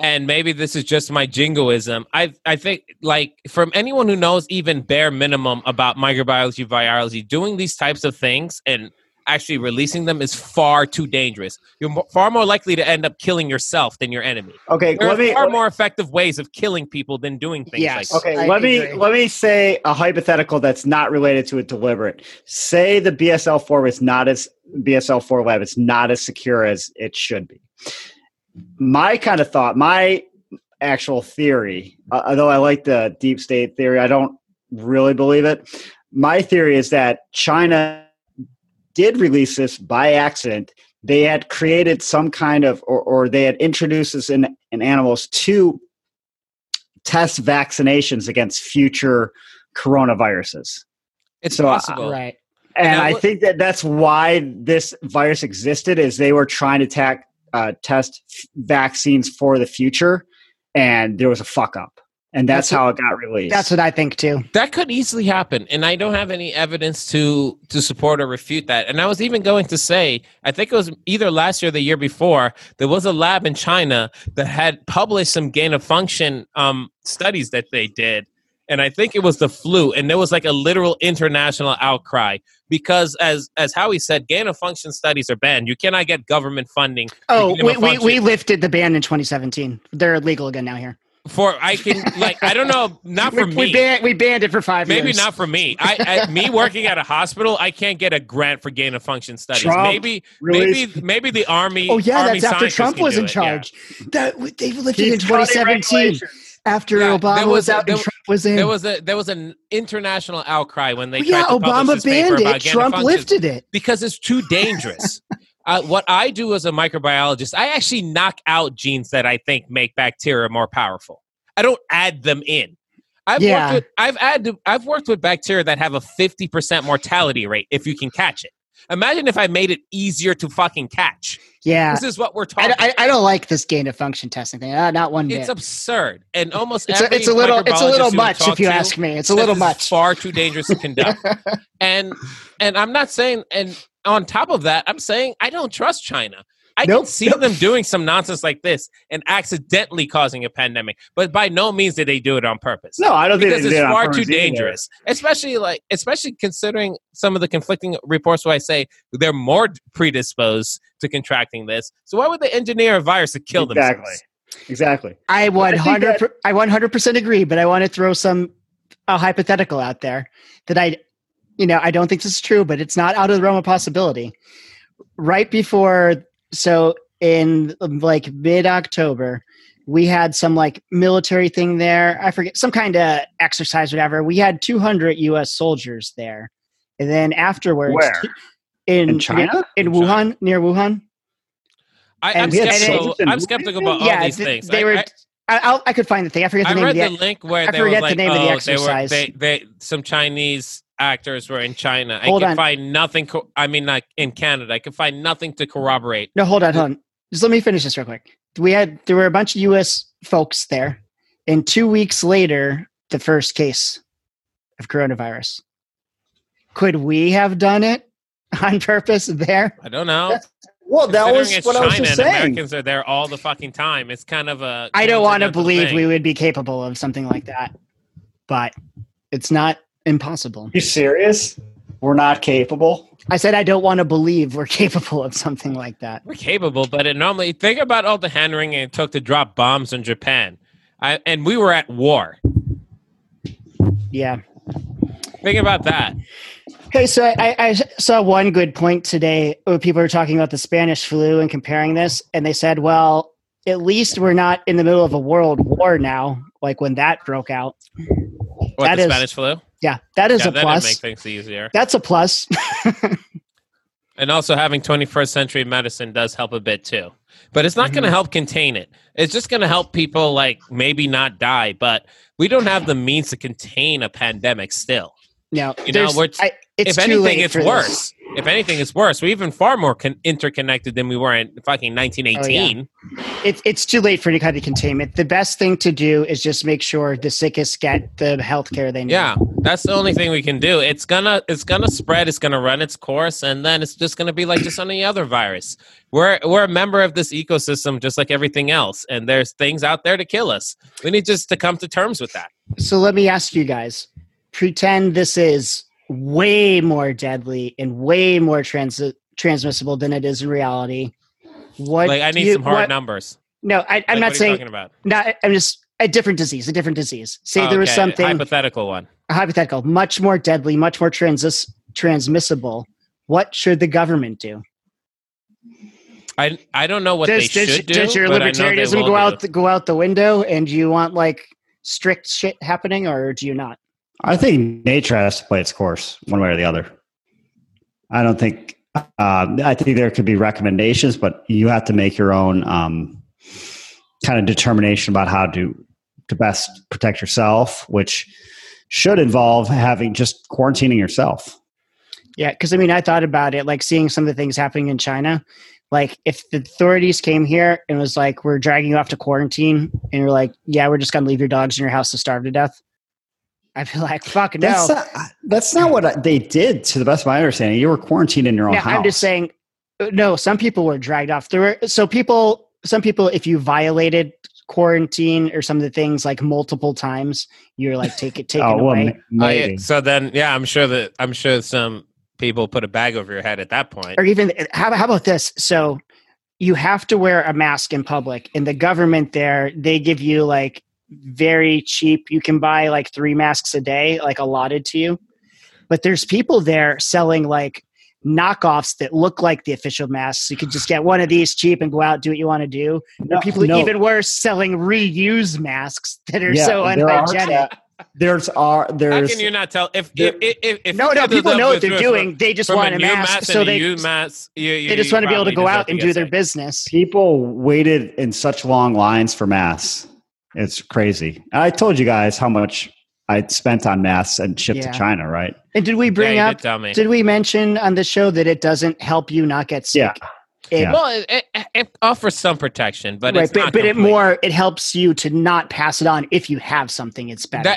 and maybe this is just my jingoism. I think, like, from anyone who knows even bare minimum about microbiology, virology, doing these types of things and actually releasing them is far too dangerous. You're far more likely to end up killing yourself than your enemy. Okay, there are far more effective ways of killing people than doing things like that. Okay, let me say a hypothetical that's not related to a deliberate. Say the BSL-4 lab is not as secure as it should be. My kind of thought, my actual theory, although I like the deep state theory, I don't really believe it. My theory is that China did release this by accident. They had created some kind of, or they had introduced this in animals to test vaccinations against future coronaviruses. It's possible, right? And I think that that's why this virus existed, is they were trying to test vaccines for the future, and there was a fuck up, and that's how it got released. That's what I think too. That could easily happen, and I don't have any evidence to support or refute that. And I was even going to say, I think it was either last year or the year before, there was a lab in China that had published some gain of function studies that they did, and I think it was the flu, and there was like a literal international outcry. Because as Howie said, gain-of-function studies are banned. You cannot get government funding. Oh, we lifted the ban in 2017. They're illegal again now here. I don't know, not for me. We banned it for 5 years. Maybe not for me. Me working at a hospital, I can't get a grant for gain-of-function studies. Trump, maybe the Army. Oh, yeah, Army, that's after Trump was in charge. Yeah. They lifted in 2017. After Obama was out and Trump was in. There was an international outcry when they tried to publish this paper about gain of function. Obama banned it. Trump lifted it. Because it's too dangerous. What I do as a microbiologist, I actually knock out genes that I think make bacteria more powerful. I don't add them in. I've worked with bacteria that have a 50% mortality rate if you can catch it. Imagine if I made it easier to fucking catch. Yeah. This is what we're talking about. I don't like this gain of function testing thing. Not one bit. It's absurd. And almost it's a little much, if you ask me. It's a little much. Far too dangerous to conduct. And I'm not saying, and on top of that, I'm saying I don't trust China. I can see them doing some nonsense like this and accidentally causing a pandemic, but by no means did they do it on purpose. No, I don't think they did it on purpose. Because it's far too dangerous, especially considering some of the conflicting reports where I say they're more predisposed to contracting this. So why would they engineer a virus to kill themselves? Exactly. I 100% agree, but I want to throw a hypothetical out there that I don't think this is true, but it's not out of the realm of possibility. Right before. So in like mid-October, we had some like military thing there. I forget, some kind of exercise, whatever. We had 200 U.S. soldiers there. And then afterwards. Where? In China? In Wuhan, China. Near Wuhan. I'm skeptical about all these things. They were... I could find the thing. I forget the name of the exercise. I read the link where they were like, some Chinese actors were in China. In Canada. I could find nothing to corroborate. No, hold on. Just let me finish this real quick. There were a bunch of U.S. folks there, and 2 weeks later, the first case of coronavirus. Could we have done it on purpose there? I don't know. Well, that was what I was just saying. Americans are there all the fucking time. It's kind of a... I don't want to believe we would be capable of something like that, but it's not impossible. Are you serious? We're not capable? I said I don't want to believe we're capable of something like that. We're capable, but think about all the hand-wringing it took to drop bombs on Japan. And we were at war. Yeah. Think about that. Okay, so I saw one good point today where people were talking about the Spanish flu and comparing this, and they said, well, at least we're not in the middle of a world war now, like when that broke out. Spanish flu? Yeah, that is a plus. That didn't make things easier. That's a plus. And also having 21st century medicine does help a bit too. But it's not going to help contain it. It's just going to help people like maybe not die, but we don't have the means to contain a pandemic still. Yeah, you know, It's if anything, it's worse. This. If anything, it's worse. We're even far more interconnected than we were in fucking 1918. Oh, yeah. It's too late for any kind of containment. The best thing to do is just make sure the sickest get the healthcare they need. Yeah, that's the only thing we can do. It's gonna spread. It's gonna run its course, and then it's just gonna be like just any other virus. We're a member of this ecosystem, just like everything else. And there's things out there to kill us. We need just to come to terms with that. So let me ask you guys: pretend this is way more deadly and way more transmissible than it is in reality. What? Like, I need some hard numbers. No, I'm not saying. What are you talking about? No, I'm just a different disease. Say there was something hypothetical, much more deadly, much more transmissible. What should the government do? I don't know what they should do. Does your libertarianism go out the window? And do you want like strict shit happening, or do you not? I think nature has to play its course one way or the other. I think there could be recommendations, but you have to make your own kind of determination about how to best protect yourself, which should involve having just quarantining yourself. Yeah, because I thought about it, like seeing some of the things happening in China. Like if the authorities came here and was like, we're dragging you off to quarantine, and you're like, yeah, we're just going to leave your dogs in your house to starve to death. I feel like, fuck no. That's not what they did, to the best of my understanding. You were quarantined in your own house. I'm just saying, no, some people were dragged off. Some people, if you violated quarantine or some of the things like multiple times, you're like, taken away. Maybe. So then, yeah, I'm sure some people put a bag over your head at that point. Or even, how about this? So you have to wear a mask in public, and the government there, they give you like, very cheap. You can buy like 3 masks a day, like allotted to you. But there's people there selling like knockoffs that look like the official masks. You could just get one of these cheap and go out, do what you want to do. No, people even worse selling reused masks that are so unhygienic. There's. How can you not tell? If people know what they're doing. They just want a mask, so they just want to be able to go out and do their business. People waited in such long lines for masks. It's crazy. I told you guys how much I spent on masks and shipped to China, right? And did we bring up? Did we mention on the show that it doesn't help you not get sick? Yeah. Well, it offers some protection, but it's not complete. It helps you to not pass it on if you have something. It's better.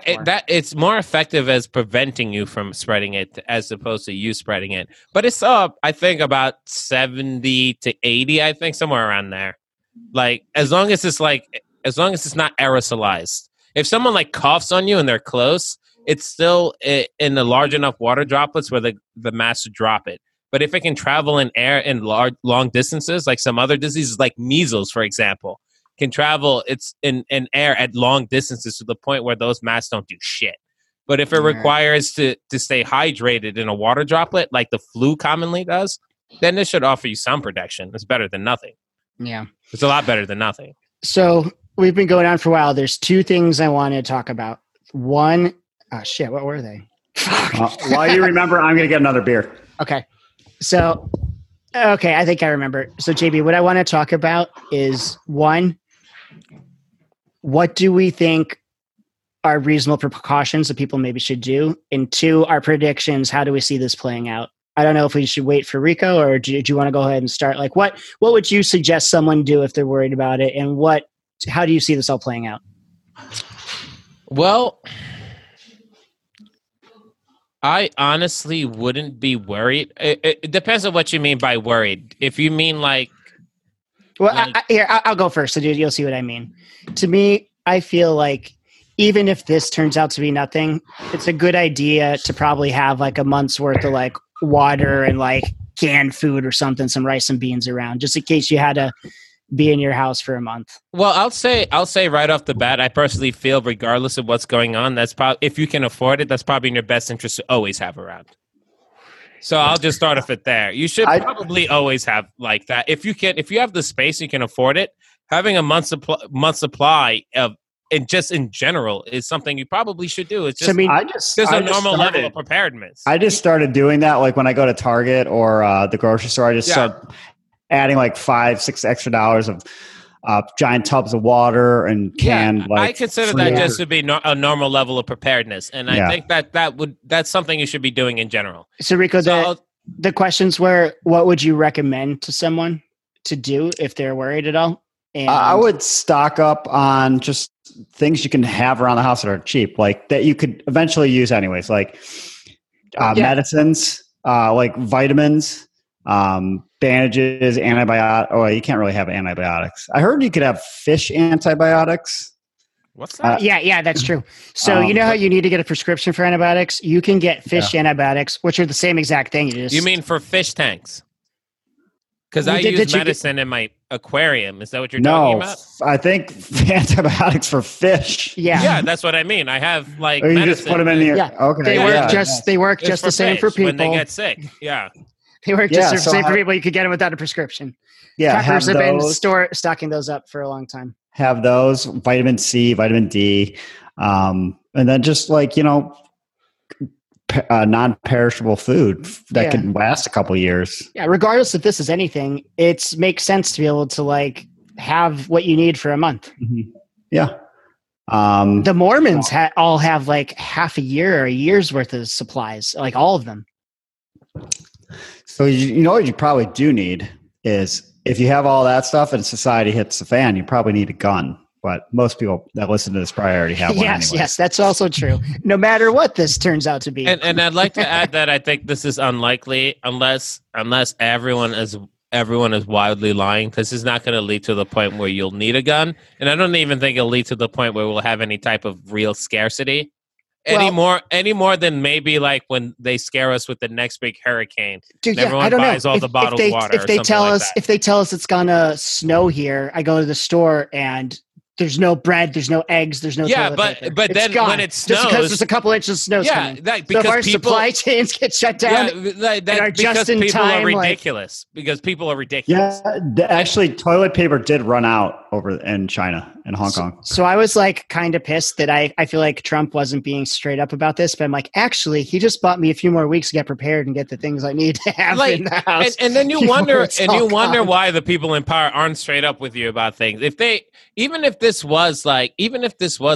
It's more effective as preventing you from spreading it as opposed to you spreading it. But it's up, I think, about 70 to 80. I think somewhere around there. Like as long as it's not aerosolized. If someone like coughs on you and they're close, it's still in the large enough water droplets where the mass would drop it. But if it can travel in air in long distances, like some other diseases, like measles, for example, can travel in air at long distances to the point where those masks don't do shit. But if it requires to stay hydrated in a water droplet, like the flu commonly does, then this should offer you some protection. It's better than nothing. Yeah. It's a lot better than nothing. So... we've been going on for a while. There's 2 things I want to talk about. One, what were they? While you remember, I'm going to get another beer. Okay. So, I think I remember. So, JB, what I want to talk about is, one, what do we think are reasonable precautions that people maybe should do? And 2, our predictions, how do we see this playing out? I don't know if we should wait for Rico, or do you want to go ahead and start? Like, what would you suggest someone do if they're worried about it? And how do you see this all playing out? Well, I honestly wouldn't be worried. It depends on what you mean by worried. If you mean like... Well, I'll go first, so you'll see what I mean. To me, I feel like even if this turns out to be nothing, it's a good idea to probably have like a month's worth of like water and like canned food or something, some rice and beans around, just in case you had a... be in your house for a month. Well, I'll say right off the bat, I personally feel regardless of what's going on, that's probably, if you can afford it, that's probably in your best interest to always have around. So I'll just start off it there. You should probably always have like that. If you have the space, you can afford it. Having a month supply of, and just in general, is something you probably should do. It's just, level of preparedness. I just started doing that. Like when I go to Target or the grocery store, I just start adding like $5-6 extra giant tubs of water and canned. Yeah, I consider that just to be a normal level of preparedness, and I think that's something you should be doing in general. So, Rico, the questions were: what would you recommend to someone to do if they're worried at all? And I would stock up on just things you can have around the house that are cheap, like that you could eventually use anyways, like medicines, like vitamins, bandages, antibiotics. Oh, you can't really have antibiotics. I heard you could have fish antibiotics. What's that? Yeah, that's true. So you know how you need to get a prescription for antibiotics? You can get fish antibiotics, which are the same exact thing. You mean for fish tanks? Because I use medicine in my aquarium. Is that what you're talking about? No, I think antibiotics for fish. Yeah, that's what I mean. I have like medicine. You just put them in here. Yeah. Okay. They work just the same for people. When they get sick. Yeah. They work just the same for people. You could get them without a prescription. Yeah. Preppers have been stocking those up for a long time. Have those, vitamin C, vitamin D. And then just like, non-perishable food that can last a couple of years. Yeah, regardless if this is anything, it makes sense to be able to like have what you need for a month. Mm-hmm. Yeah. The Mormons all have like half a year or a year's worth of supplies, like all of them. So you know what you probably do need is if you have all that stuff and society hits the fan, you probably need a gun. But most people that listen to this probably already have one. Yes, that's also true. No matter what this turns out to be. And I'd like to add that I think this is unlikely unless everyone is wildly lying. This is not going to lead to the point where you'll need a gun. And I don't even think it'll lead to the point where we'll have any type of real scarcity any more than maybe like when they scare us with the next big hurricane. Dude, everyone buys all the bottled water. If they tell us it's going to snow here, I go to the store and there's no bread, there's no eggs, there's no toilet paper. But then when it snows... just because there's a couple inches of snow coming. Our supply chains get shut down, because people are ridiculous. Yeah, actually, toilet paper did run out over in China and Hong Kong. So I was like kind of pissed that I feel like Trump wasn't being straight up about this, but I'm like, actually, he just bought me a few more weeks to get prepared and get the things I need to have in the house. And then you wonder why the people in power aren't straight up with you about things. Even if this was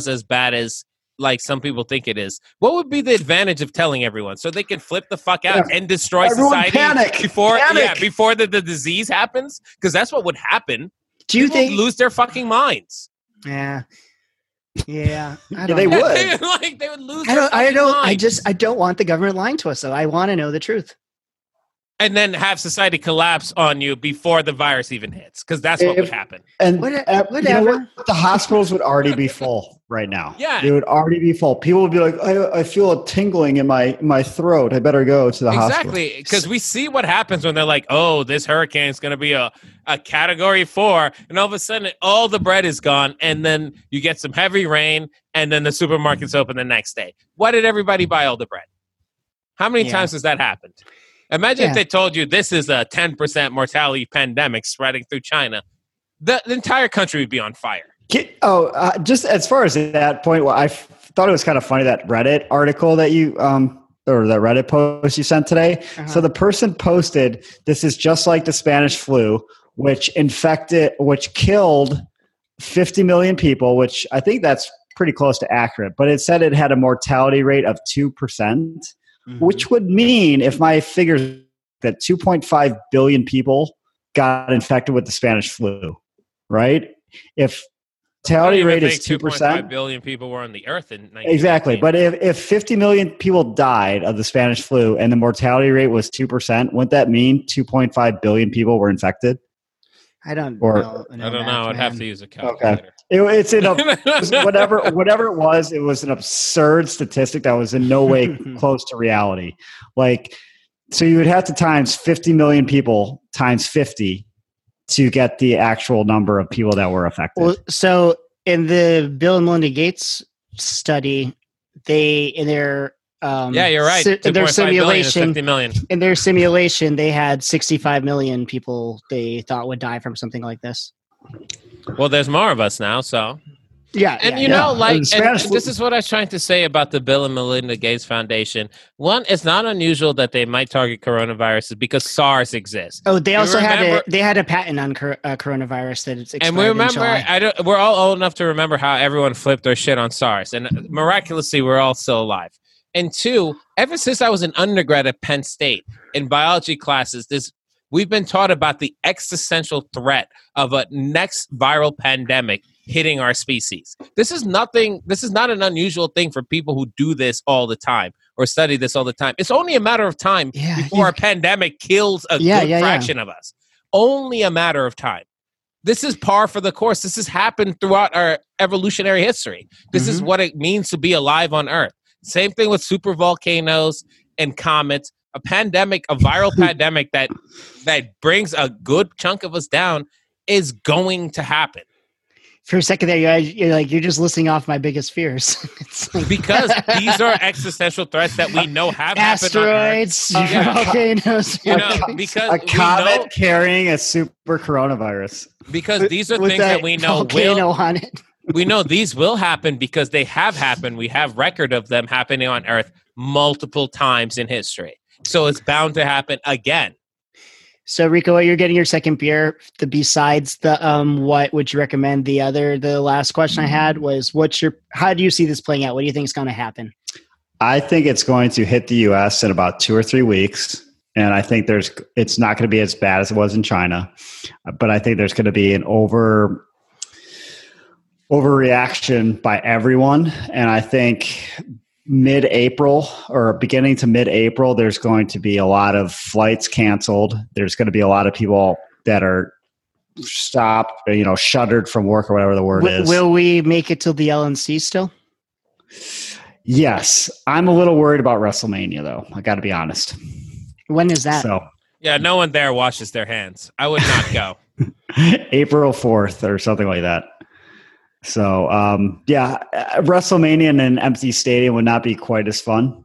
as bad as like some people think it is, what would be the advantage of telling everyone so they can flip the fuck out and destroy society before the disease happens? Because that's what would happen. Do you think people would lose their fucking minds? Yeah. Yeah, I don't know. They would. Like they would lose. I don't. I don't want the government lying to us though. I want to know the truth. And then have society collapse on you before the virus even hits, because that's what would happen. And the hospitals would already be full right now. Yeah, they would already be full. People would be like, I feel a tingling in my throat. I better go to the hospital. Exactly, because we see what happens when they're like, oh, this hurricane is going to be a Category 4. And all of a sudden, all the bread is gone. And then you get some heavy rain. And then the supermarket's open the next day. Why did everybody buy all the bread? How many times has that happened? Imagine if they told you this is a 10% mortality pandemic spreading through China. The entire country would be on fire. Just as far as that point, well, I thought it was kind of funny, that Reddit article that you or that Reddit post you sent today. Uh-huh. So the person posted, this is just like the Spanish flu, which killed 50 million people, which I think that's pretty close to accurate. But it said it had a mortality rate of 2%. Mm-hmm. Which would mean, if my figures, that 2.5 billion people got infected with the Spanish flu, right? If mortality rate is 2%, 2.5 billion people were on the earth in 1918. Exactly. But if 50 million people died of the Spanish flu and the mortality rate was 2%, wouldn't that mean 2.5 billion people were infected? I don't know. I don't know. I'd have to use a calculator. Okay. It's whatever it was. It was an absurd statistic that was in no way close to reality. Like, so you would have to times 50 million people times 50 to get the actual number of people that were affected. Well, so in the Bill and Melinda Gates study, you're right. In their simulation, 50 million. In their simulation, they had 65 million people they thought would die from something like this. Well, there's more of us now, so Yeah. And yeah, you know, like, and this is what I was trying to say about the Bill and Melinda Gates Foundation. One, it's not unusual that they might target coronaviruses because SARS exists. Oh, they also had a patent on coronavirus that it's expired. And we remember, we're all old enough to remember how everyone flipped their shit on SARS. And miraculously, we're all still alive. And two, ever since I was an undergrad at Penn State in biology classes, we've been taught about the existential threat of a next viral pandemic hitting our species. This is not an unusual thing for people who do this all the time or study this all the time. It's only a matter of time before a pandemic kills a good fraction of us. Only a matter of time. This is par for the course. This has happened throughout our evolutionary history. This is what it means to be alive on Earth. Same thing with super volcanoes and comets. A pandemic, a viral pandemic that brings a good chunk of us down is going to happen. For a second there, you're just listing off my biggest fears. It's like, because these are existential threats that we know have asteroids, happened on Earth. Volcanoes, because a comet carrying a super coronavirus. Because these are things that we know will on it. We know these will happen because they have happened. We have record of them happening on Earth multiple times in history. So it's bound to happen again. So Rico, you're getting your second beer. Besides the what would you recommend? The last question I had was, how do you see this playing out? What do you think is going to happen? I think it's going to hit the U.S. in about 2 or 3 weeks. And I think it's not going to be as bad as it was in China. But I think there's going to be an overreaction by everyone. And I think mid-April or beginning to mid-April, there's going to be a lot of flights canceled. There's going to be a lot of people that are stopped, shuttered from work or whatever the word is. Will we make it till the LNC still? Yes. I'm a little worried about WrestleMania, though. I got to be honest. When is that? So, yeah, no one there washes their hands. I would not go. April 4th or something like that. So, WrestleMania in an empty stadium would not be quite as fun.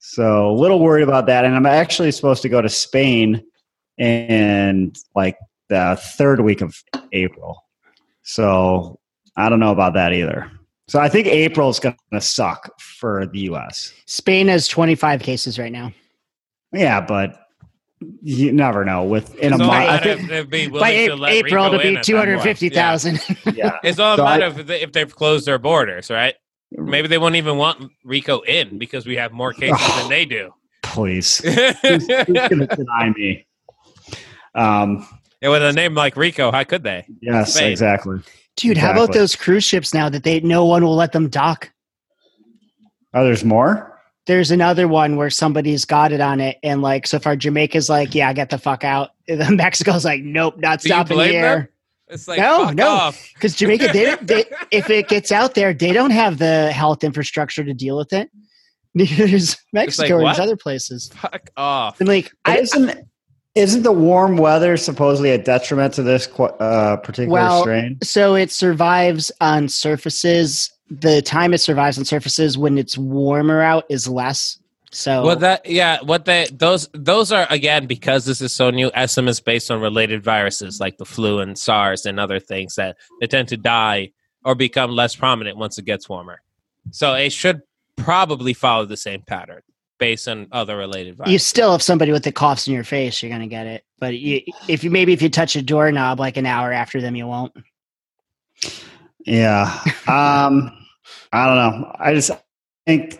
So a little worried about that. And I'm actually supposed to go to Spain in the third week of April. So I don't know about that either. So I think April is going to suck for the U.S. Spain has 25 cases right now. Yeah, but you never know. Within a month, by April, it'll be 250,000. Yeah, it's all a matter of if they've closed their borders, right? Maybe they won't even want Rico in because we have more cases than they do. Please, who's going to deny me? And with a name like Rico, how could they? Yes, exactly. Dude, how about those cruise ships now that no one will let them dock? Oh, there's more. There's another one where somebody's got it on it, and so far Jamaica's like, "Yeah, get the fuck out." And Mexico's like, "Nope, not stopping here." It's like, no, because Jamaica, if it gets out there, they don't have the health infrastructure to deal with it. Neither does Mexico and other places. Fuck off! And isn't the warm weather supposedly a detriment to this particular strain? So it survives on surfaces. The time it survives on surfaces when it's warmer out is less. So those are again, because this is so new, estimates based on related viruses like the flu and SARS and other things that they tend to die or become less prominent once it gets warmer. So it should probably follow the same pattern based on other related viruses. You still have somebody with the coughs in your face, you're going to get it. But if you touch a doorknob an hour after them, you won't. Yeah. I don't know. I just think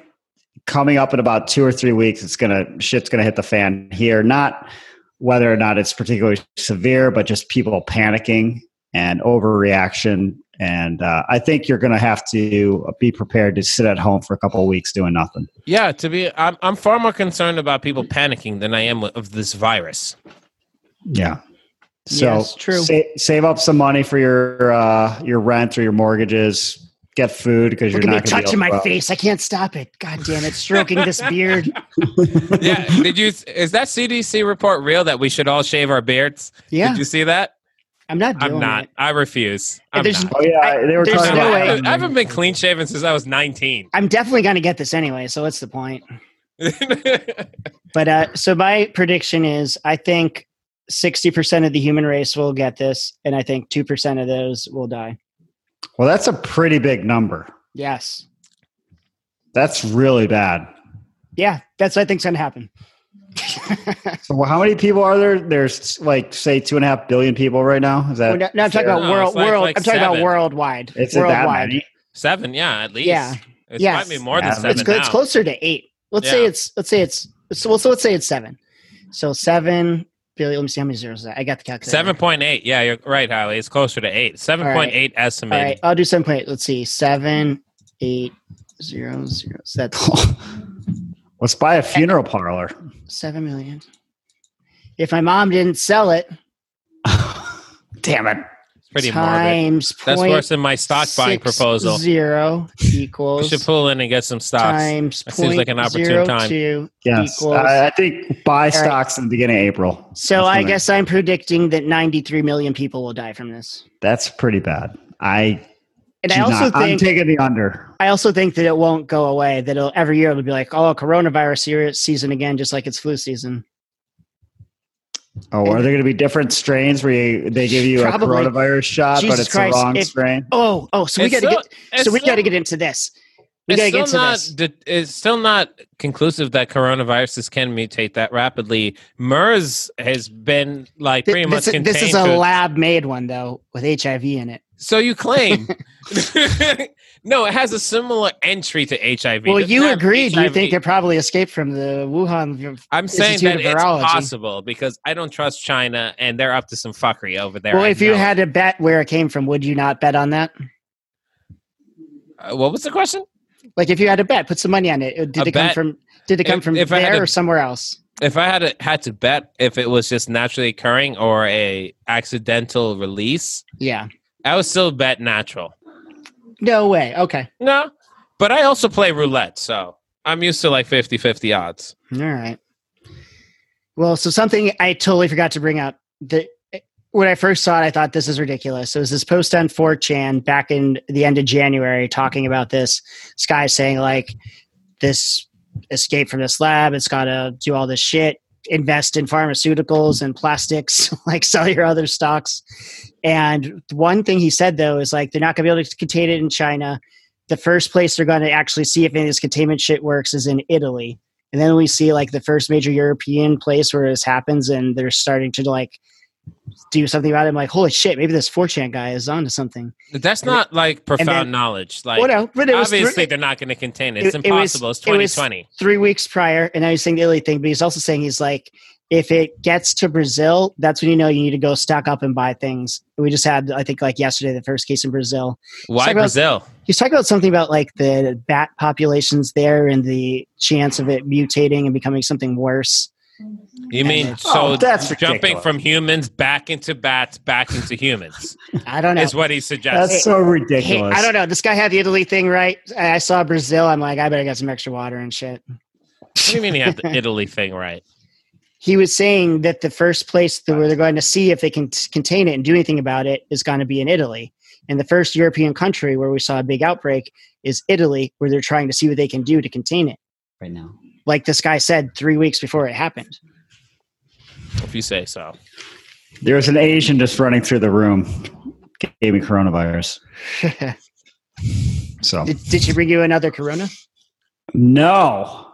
coming up in about 2 or 3 weeks, shit's gonna hit the fan here. Not whether or not it's particularly severe, but just people panicking and overreaction. And I think you're gonna have to be prepared to sit at home for a couple of weeks doing nothing. Yeah. I'm far more concerned about people panicking than I am of this virus. Yeah. So yes, true. Save up some money for your rent or your mortgages. Get food because you're not touching my face. I can't stop it. God damn it! Stroking this beard. Yeah. Is that CDC report real that we should all shave our beards? Yeah. Did you see that? I'm not. Doing I'm not. It. I refuse. I'm not. Oh yeah. They were talking about it. I haven't been clean shaven since I was 19. I'm definitely gonna get this anyway. So what's the point? But so my prediction is, I think 60% of the human race will get this, and I think 2% of those will die. Well, that's a pretty big number. Yes. That's really bad. Yeah, that's what I think's going to happen. So how many people are there? There's like, say, 2.5 billion people right now. Is that? No, I'm talking about world. Like I'm talking about worldwide. It's worldwide. That many? 7, yeah, at least. Yeah, it's probably more than 7. It's closer to 8. Let's say it's 7. So 7 billion. Let me see how many zeros is that. I got the calculator. 7.8. Yeah, you're right, Holly. It's closer to 8. 7.8 estimated. All right, I'll do 7.8. Let's see. 7, 8, 0, 0. Let's buy a funeral parlor. 7 million. If my mom didn't sell it, damn it. It's pretty morbid. That's worse than my stock buying proposal. 0 equals. We should pull in and get some stocks. That seems like an opportune time. Yes, I think buy stocks in the beginning of April. So I guess I'm predicting that 93 million people will die from this. That's pretty bad. I'm taking the under. I also think that it won't go away. That every year it'll be like, oh, coronavirus season again, just like it's flu season. Oh, are there going to be different strains where they give you a coronavirus shot, but it's the wrong strain? So we got to get into this. It's still not conclusive that coronaviruses can mutate that rapidly. MERS has been pretty much contained. This is a lab-made one, though, with HIV in it. So you claim. No, it has a similar entry to HIV. Well, you agreed. You think it probably escaped from the Wuhan. I'm saying that it's possible because I don't trust China, and they're up to some fuckery over there. Well, if you had to bet where it came from, would you not bet on that? What was the question? Like, if you had a bet, put some money on it. Did it come from there or somewhere else? If I had to bet if it was just naturally occurring or a accidental release, yeah, I would still bet natural. No way. Okay. No, but I also play roulette, so I'm used to 50-50 odds. All right. Well, so something I totally forgot to bring up. When I first saw it, I thought this is ridiculous. So it was this post on 4chan back in the end of January talking about this. This guy saying this escape from this lab. It's got to do all this shit. Invest in pharmaceuticals and plastics, sell your other stocks. And one thing he said, though, is they're not going to be able to contain it in China. The first place they're going to actually see if any of this containment shit works is in Italy. And then we see the first major European place where this happens, and they're starting to do something about it. I'm holy shit, maybe this 4chan guy is onto something. That's not profound knowledge. They're not going to contain it. It's impossible. It's 2020. It was 3 weeks prior, and now he's saying the Italy thing, but he's also saying if it gets to Brazil, that's when you need to go stock up and buy things. We just had, I think, yesterday, the first case in Brazil. Why Brazil? He's talking about something about the bat populations there and the chance of it mutating and becoming something worse. You mean that's jumping ridiculous. From humans back into bats, back into humans? I don't know. Is what he suggested. That's so ridiculous. I don't know. This guy had the Italy thing right. I saw Brazil. I'm I better get some extra water and shit. What do you mean he had the Italy thing right? He was saying that the first place where they're going to see if they can contain it and do anything about it is going to be in Italy. And the first European country where we saw a big outbreak is Italy, where they're trying to see what they can do to contain it right now. Like this guy said 3 weeks before it happened. If you say so. There's an Asian just running through the room. Gave me coronavirus. So did she bring you another corona? No.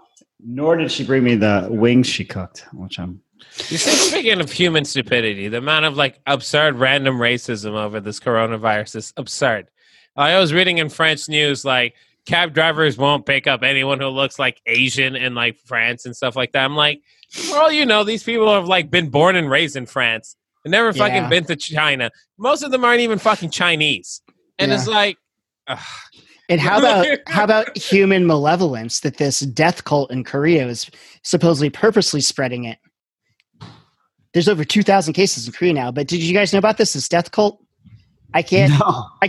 Nor did she bring me the wings she cooked, which I'm... Speaking of human stupidity, the amount of absurd random racism over this coronavirus is absurd. I was reading in French news cab drivers won't pick up anyone who looks Asian in France and stuff like that. I'm these people have been born and raised in France and never fucking been to China. Most of them aren't even fucking Chinese. And it's ugh. And how about human malevolence that this death cult in Korea is supposedly purposely spreading it? There's over 2,000 cases in Korea now, but did you guys know about this death cult? I can't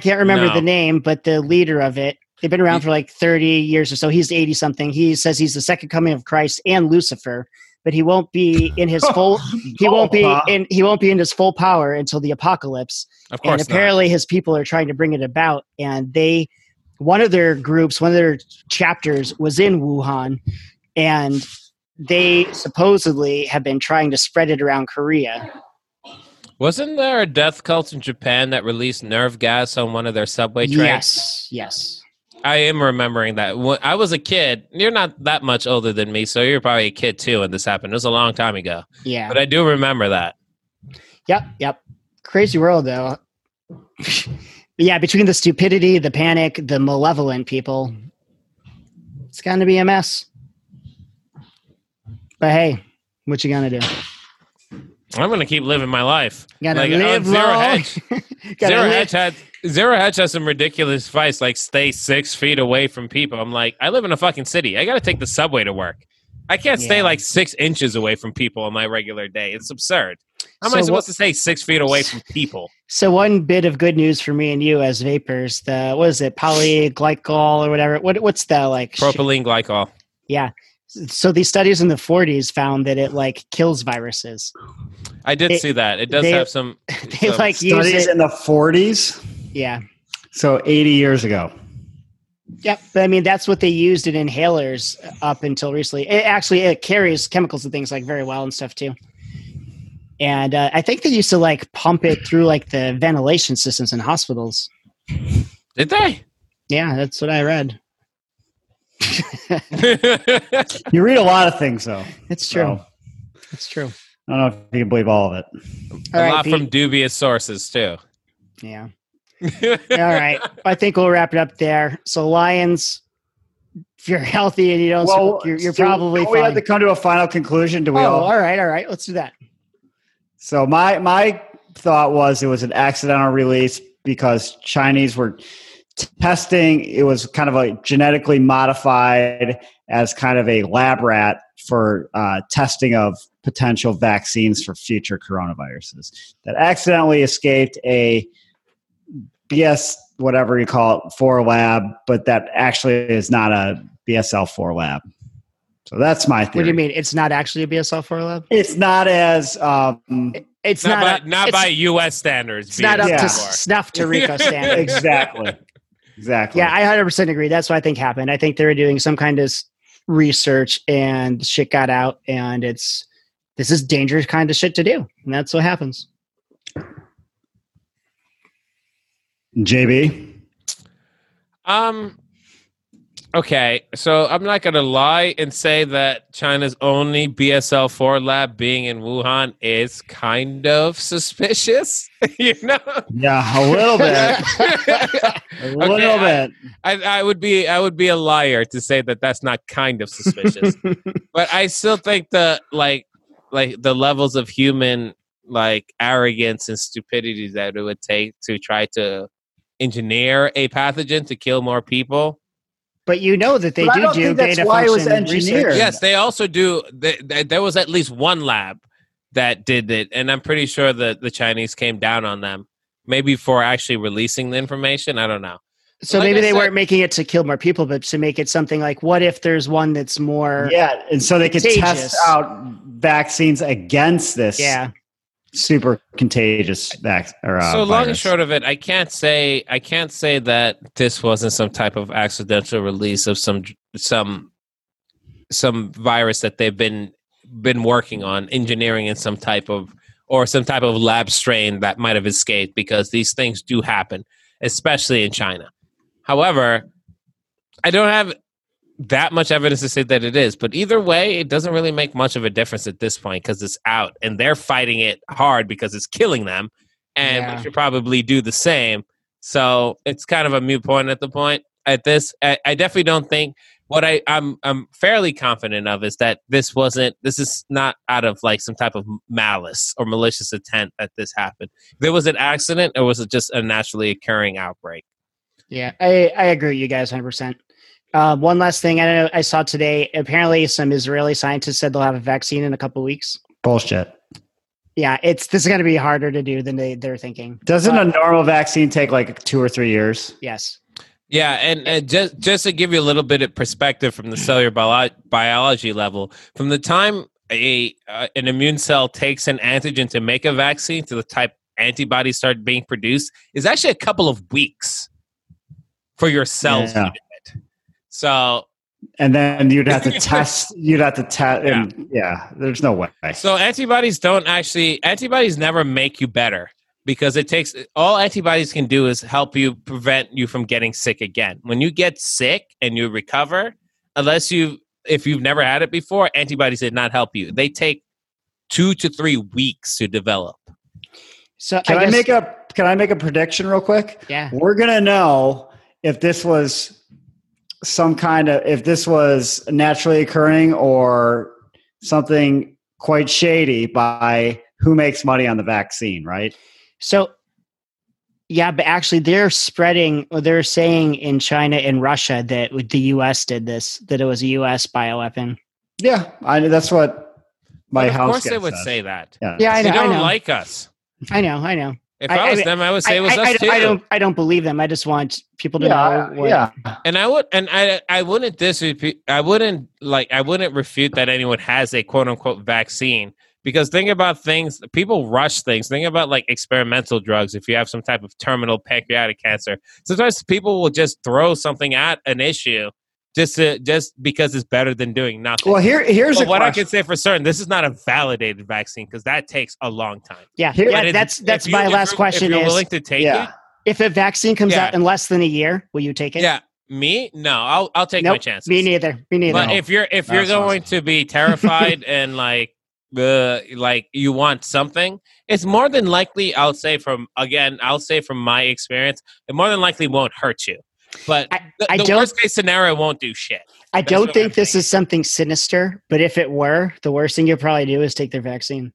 remember the name, but the leader of it, they've been around for 30 years or so. He's 80-something. He says he's the second coming of Christ and Lucifer, but he won't be in his full power until the apocalypse. Of course. And apparently his people are trying to bring it about, and one of their chapters was in Wuhan, and they supposedly have been trying to spread it around Korea. Wasn't there a death cult in Japan that released nerve gas on one of their subway trains? Yes. I am remembering that. When I was a kid. You're not that much older than me, so you're probably a kid too when this happened. It was a long time ago. Yeah. But I do remember that. Yep. Crazy world, though. Yeah, between the stupidity, the panic, the malevolent people, it's going to be a mess. But hey, what you going to do? I'm going to keep living my life. Gotta like, live long. Zero Hedge has some ridiculous advice, like stay 6 feet away from people. I'm like, I live in a fucking city. I got to take the subway to work. I can't stay like 6 inches away from people on my regular day. It's absurd. How am I supposed to stay 6 feet away from people? So one bit of good news for me and you as vapors, what is it, polyglycol or whatever? What's that like? Propylene glycol. Yeah. So these studies in the 40s found that it like kills viruses. I did see that. It does have some. They like studies in the 40s? Yeah. So 80 years ago. Yep. But I mean, that's what they used in inhalers up until recently. It carries chemicals and things like very well and stuff too. And I think they used to like pump it through like the ventilation systems in hospitals. Did they? Yeah, that's what I read. You read a lot of things, though. It's true. It's true. I don't know if you can believe all of it. A lot from dubious sources, too. Yeah. All right. I think we'll wrap it up there. So, Lions, if you're healthy and you don't smoke, you're probably fine. We have to come to a final conclusion. All right. Let's do that. So, my thought was it was an accidental release because Chinese were testing, it was kind of a genetically modified as kind of a lab rat for testing of potential vaccines for future coronaviruses that accidentally escaped a BS, whatever you call it, 4 lab, but that actually is not a BSL-4 lab. So that's my theory. What do you mean? It's not actually a BSL-4 lab? It's not as... it's not by U.S. standards. It's not up to snuff to Rico standards. Exactly. Yeah, I 100% agree. That's what I think happened. I think they were doing some kind of research and shit got out, and this is dangerous kind of shit to do. And that's what happens. JB? Okay, so I'm not going to lie and say that China's only BSL-4 lab being in Wuhan is kind of suspicious, you know? Yeah, a little bit. a little bit. I would be a liar to say that that's not kind of suspicious. But I still think the like the levels of human like arrogance and stupidity that it would take to try to engineer a pathogen to kill more people. But you know that they do data function research. Yes, they also do. There was at least one lab that did it, and I'm pretty sure that the Chinese came down on them, maybe for actually releasing the information. I don't know. So maybe they weren't making it to kill more people, but to make it something like, what if there's one that's more and so they could test out vaccines against this super contagious vaccine. So long and short of it, I can't say that this wasn't some type of accidental release of some virus that they've been working on, engineering in some type of lab strain that might have escaped, because these things do happen, especially in China. However, I don't have that much evidence to say that it is, but either way, it doesn't really make much of a difference at this point because it's out and they're fighting it hard because it's killing them, and we should probably do the same. So it's kind of a moot point at this. I definitely don't think what I'm fairly confident of is that this is not out of like some type of malice or malicious intent that this happened. There was an accident, or was it just a naturally occurring outbreak? Yeah, I agree with you guys 100%. One last thing, I don't know. I saw today, apparently some Israeli scientists said they'll have a vaccine in a couple of weeks. Bullshit. Yeah, this is going to be harder to do than they're thinking. Doesn't a normal vaccine take like 2 or 3 years? Yes. Yeah, and just to give you a little bit of perspective from the cellular biology level, from the time an immune cell takes an antigen to make a vaccine to the type antibodies start being produced is actually a couple of weeks for your cells. So And then you'd have to test. You'd have to test. Yeah. Yeah, there's no way. So antibodies never make you better, because it takes, all antibodies can do is help you, prevent you from getting sick again. When you get sick and you recover, if you've never had it before, antibodies did not help you. They take 2 to 3 weeks to develop. So can I make a prediction real quick? Yeah, we're gonna know if this was if this was naturally occurring or something quite shady by who makes money on the vaccine, right? So, yeah, but actually they're saying in China and Russia that the U.S. did this, that it was a U.S. bioweapon. Yeah, I know, that's what my house. Of course, they would say that. Yeah, I know. They don't like us. I know. If I was them, I would say it was us too. I don't believe them. I just want people to know. Yeah. And I wouldn't refute that anyone has a quote unquote vaccine, because think about things. People rush things. Think about like experimental drugs. If you have some type of terminal pancreatic cancer, sometimes people will just throw something at an issue just because it's better than doing nothing. Well, here's what I can say for certain: this is not a validated vaccine, because that takes a long time. Yeah, that's my last question. If you're willing to take it, if a vaccine comes out in less than a year, will you take it? Yeah, me? No, I'll take my chances. Me neither. But if you're going to be terrified and like you want something, it's more than likely, I'll say from my experience, it more than likely won't hurt you. But the worst case scenario won't do shit. I don't think this is something sinister, but if it were, the worst thing you'd probably do is take their vaccine.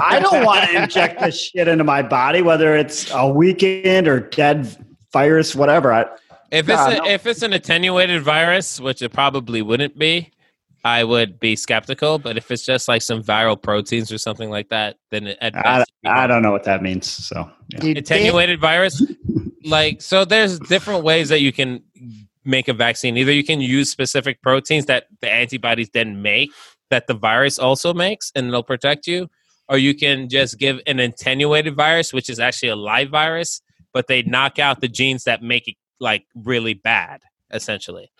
I don't want to inject this shit into my body, whether it's a weekend or dead virus, whatever. If it's an attenuated virus, which it probably wouldn't be, I would be skeptical. But if it's just like some viral proteins or something like that, then I don't know what that means. So yeah. Attenuated virus. Like, so there's different ways that you can make a vaccine. Either you can use specific proteins that the antibodies then make, that the virus also makes, and it'll protect you. Or you can just give an attenuated virus, which is actually a live virus, but they knock out the genes that make it like really bad, essentially.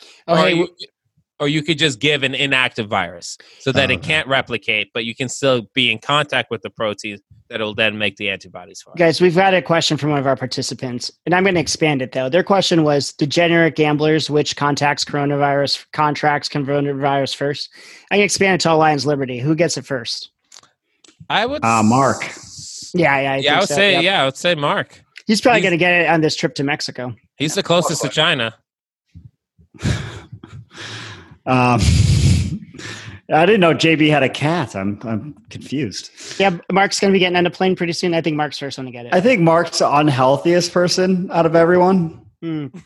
Or you could just give an inactive virus so that it can't replicate, but you can still be in contact with the proteins that'll then make the antibodies for it. Guys, we've got a question from one of our participants, and I'm going to expand it, though. Their question was, degenerate gamblers, which contracts coronavirus first? I can expand it to all Lions Liberty. Who gets it first? I would Mark. I would say Mark. He's probably going to get it on this trip to Mexico. He's the closest to China. I didn't know JB had a cat. I'm confused. Yeah, Mark's going to be getting on a plane pretty soon. I think Mark's first one to get it. I think Mark's the unhealthiest person out of everyone.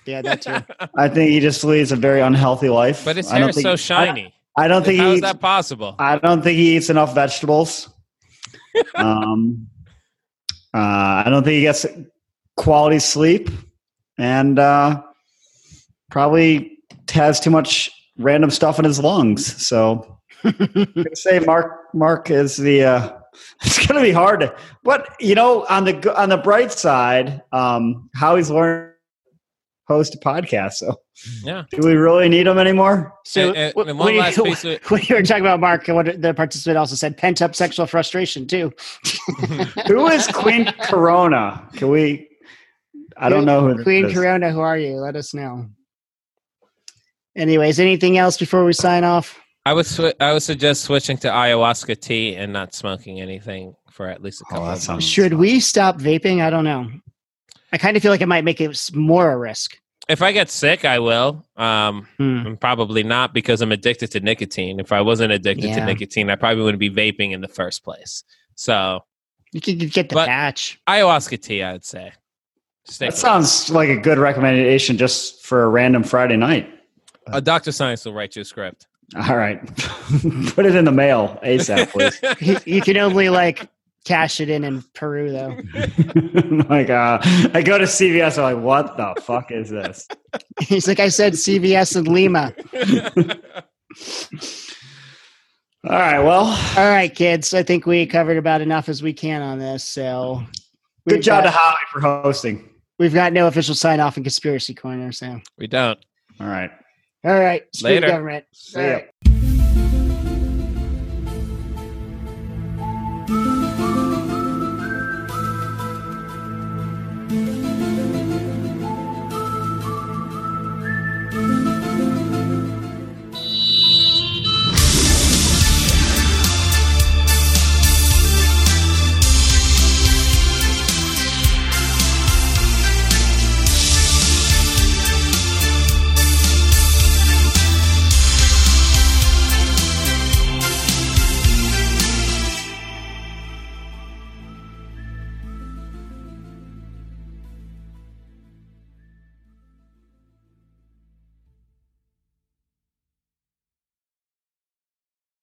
Yeah, that too. I think he just leads a very unhealthy life. But his hair is so shiny. How is that possible? I don't think he eats enough vegetables. I don't think he gets quality sleep, and probably has too much random stuff in his lungs. So I'd say Mark is the, it's going to be hard to, but you know, on the bright side, Howie's learned to host a podcast. So yeah. Do we really need him anymore? So when you were talking about Mark, what the participant also said, pent up sexual frustration too. Who is Queen Corona? I don't know who Queen Corona. Who are you? Let us know. Anyways, anything else before we sign off? I would suggest switching to ayahuasca tea and not smoking anything for at least a couple of months. Should we stop vaping? I don't know. I kind of feel like it might make it more a risk. If I get sick, I will. I'm probably not, because I'm addicted to nicotine. If I wasn't addicted to nicotine, I probably wouldn't be vaping in the first place. So you could get the patch. Ayahuasca tea, I would say. That sounds like a good recommendation just for a random Friday night. A Dr. Science will write you a script. All right. Put it in the mail ASAP, please. You can only cash it in Peru, though. I go to CVS. I'm like, what the fuck is this? He's like, I said CVS in Lima. All right, well. All right, kids. I think we covered about enough as we can on this. So, good job to Howie for hosting. We've got no official sign-off in Conspiracy Corner, so. We don't. All right. All right. Later. Government. All right.